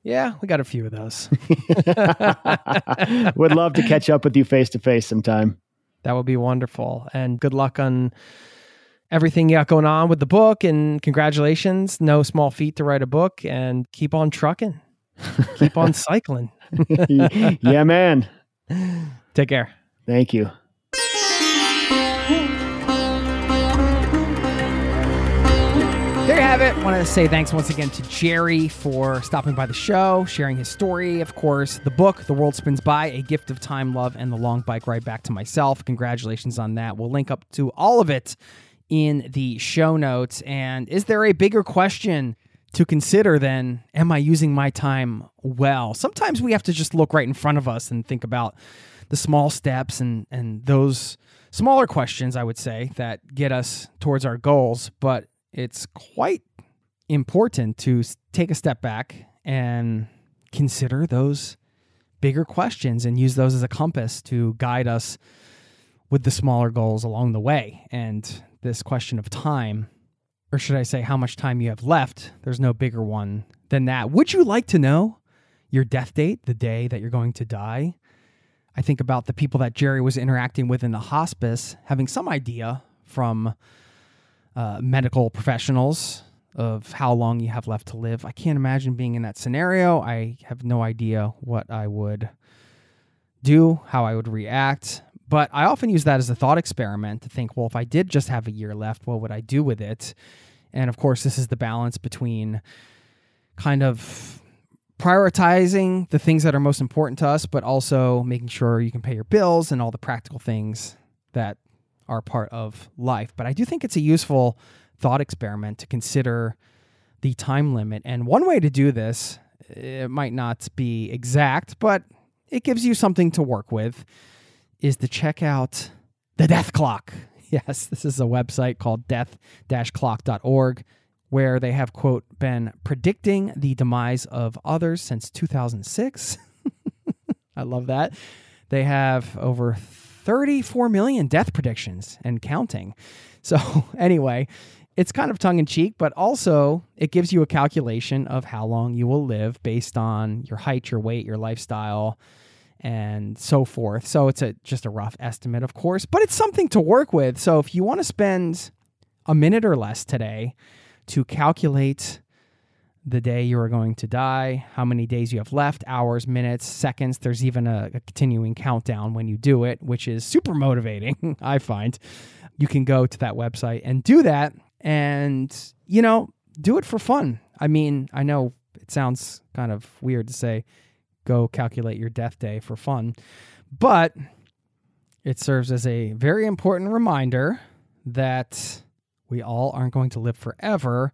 Yeah, we got a few of those. Would love to catch up with you face to face sometime. That would be wonderful. And good luck on everything you got going on with the book, and congratulations. No small feat to write a book, and keep on trucking. Keep on cycling. Yeah, man. Take care. Thank you. There you have it. I wanted to say thanks once again to Jerry for stopping by the show, sharing his story, of course, the book, The World Spins By, A Gift of Time, Love, and the Long Bike Ride Back to Myself. Congratulations on that. We'll link up to all of it in the show notes. And is there a bigger question to consider then, am I using my time well? Sometimes we have to just look right in front of us and think about the small steps and, and those smaller questions, I would say, that get us towards our goals. But it's quite important to take a step back and consider those bigger questions and use those as a compass to guide us with the smaller goals along the way. And this question of time, or should I say how much time you have left, there's no bigger one than that. Would you like to know your death date, the day that you're going to die? I think about the people that Jerry was interacting with in the hospice, having some idea from uh, medical professionals of how long you have left to live. I can't imagine being in that scenario. I have no idea what I would do, how I would react. But I often use that as a thought experiment to think, well, if I did just have a year left, what would I do with it? And of course, this is the balance between kind of prioritizing the things that are most important to us, but also making sure you can pay your bills and all the practical things that are part of life. But I do think it's a useful thought experiment to consider the time limit. And one way to do this, it might not be exact, but it gives you something to work with, is to check out The Death Clock. Yes, this is a website called death dash clock dot org where they have, quote, been predicting the demise of others since two thousand six. I love that. They have over thirty-four million death predictions and counting. So anyway, it's kind of tongue-in-cheek, but also it gives you a calculation of how long you will live based on your height, your weight, your lifestyle, and so forth. So it's a just a rough estimate, of course, but it's something to work with. So if you want to spend a minute or less today to calculate the day you are going to die, how many days you have left, hours, minutes, seconds, there's even a, a continuing countdown when you do it, which is super motivating, I find. You can go to that website and do that, and, you know, do it for fun. I mean, I know it sounds kind of weird to say, go calculate your death day for fun, but it serves as a very important reminder that we all aren't going to live forever.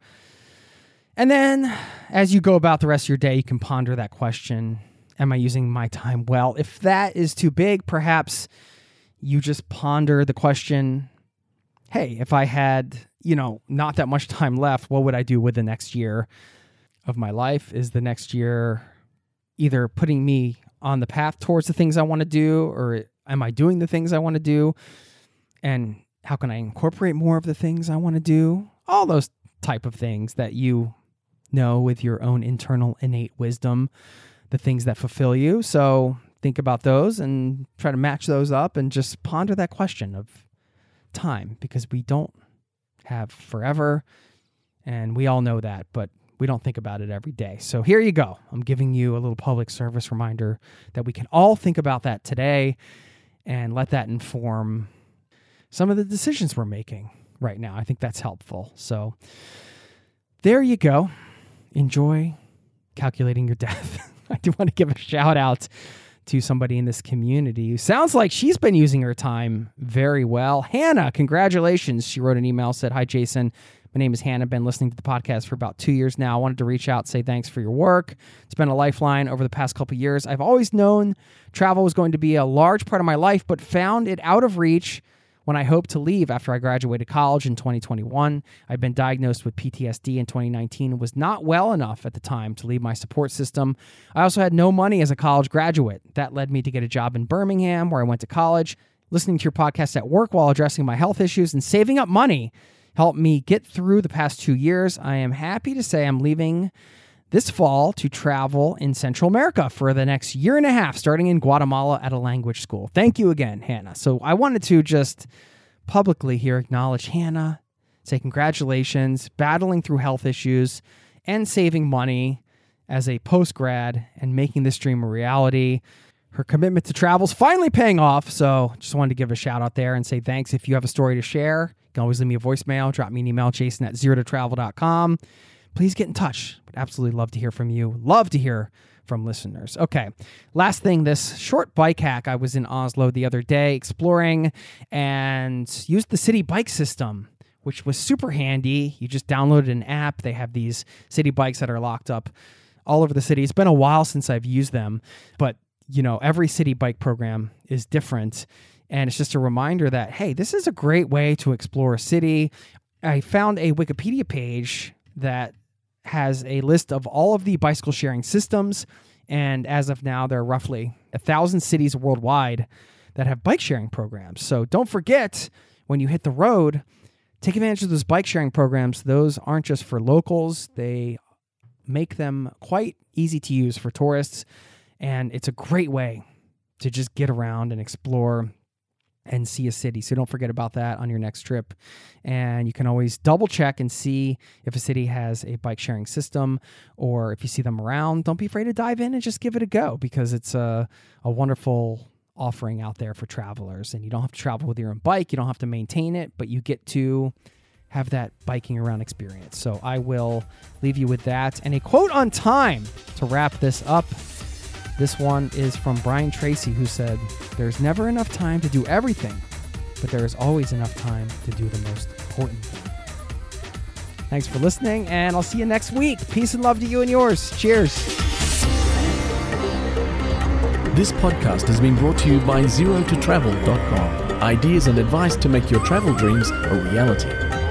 And then as you go about the rest of your day, you can ponder that question. Am I using my time well? If that is too big, perhaps you just ponder the question, hey, if I had, you know, not that much time left, what would I do with the next year of my life? Is the next year either putting me on the path towards the things I want to do, or am I doing the things I want to do? And how can I incorporate more of the things I want to do? All those type of things that you know with your own internal innate wisdom, the things that fulfill you. So think about those and try to match those up and just ponder that question of time, because we don't have forever and we all know that, but we don't think about it every day. So here you go. I'm giving you a little public service reminder that we can all think about that today and let that inform some of the decisions we're making right now. I think that's helpful. So there you go. Enjoy calculating your death. I do want to give a shout out to somebody in this community who sounds like she's been using her time very well. Hannah, congratulations. She wrote an email, said, hi, Jason. My name is Hannah. Been listening to the podcast for about two years now. I wanted to reach out, say thanks for your work. It's been a lifeline over the past couple of years. I've always known travel was going to be a large part of my life, but found it out of reach when I hoped to leave after I graduated college in twenty twenty-one. I'd been diagnosed with P T S D in twenty nineteen and was not well enough at the time to leave my support system. I also had no money as a college graduate. That led me to get a job in Birmingham, where I went to college. Listening to your podcast at work while addressing my health issues and saving up money helped me get through the past two years. I am happy to say I'm leaving this fall to travel in Central America for the next year and a half, starting in Guatemala at a language school. Thank you again, Hannah. So I wanted to just publicly here acknowledge Hannah, say congratulations, battling through health issues and saving money as a post-grad and making this dream a reality. Her commitment to travel is finally paying off. So just wanted to give a shout out there and say thanks. If you have a story to share, you can always leave me a voicemail, drop me an email, jason at zero to travel dot com. Please get in touch. Would absolutely love to hear from you. Love to hear from listeners. Okay, last thing, this short bike hack. I was in Oslo the other day exploring and used the city bike system, which was super handy. You just downloaded an app. They have these city bikes that are locked up all over the city. It's been a while since I've used them, but you know, every city bike program is different. And it's just a reminder that, hey, this is a great way to explore a city. I found a Wikipedia page that has a list of all of the bicycle sharing systems. And as of now, there are roughly a thousand cities worldwide that have bike sharing programs. So don't forget, when you hit the road, take advantage of those bike sharing programs. Those aren't just for locals. They make them quite easy to use for tourists. And it's a great way to just get around and explore and see a city. So don't forget about that on your next trip. And you can always double check and see if a city has a bike sharing system, or if you see them around, don't be afraid to dive in and just give it a go, because it's a, a wonderful offering out there for travelers. And you don't have to travel with your own bike. You don't have to maintain it, but you get to have that biking around experience. So I will leave you with that. And a quote on time to wrap this up. This one is from Brian Tracy, who said, there's never enough time to do everything, but there is always enough time to do the most important thing. Thanks for listening, and I'll see you next week. Peace and love to you and yours. Cheers. This podcast has been brought to you by zero to travel dot com. Ideas and advice to make your travel dreams a reality.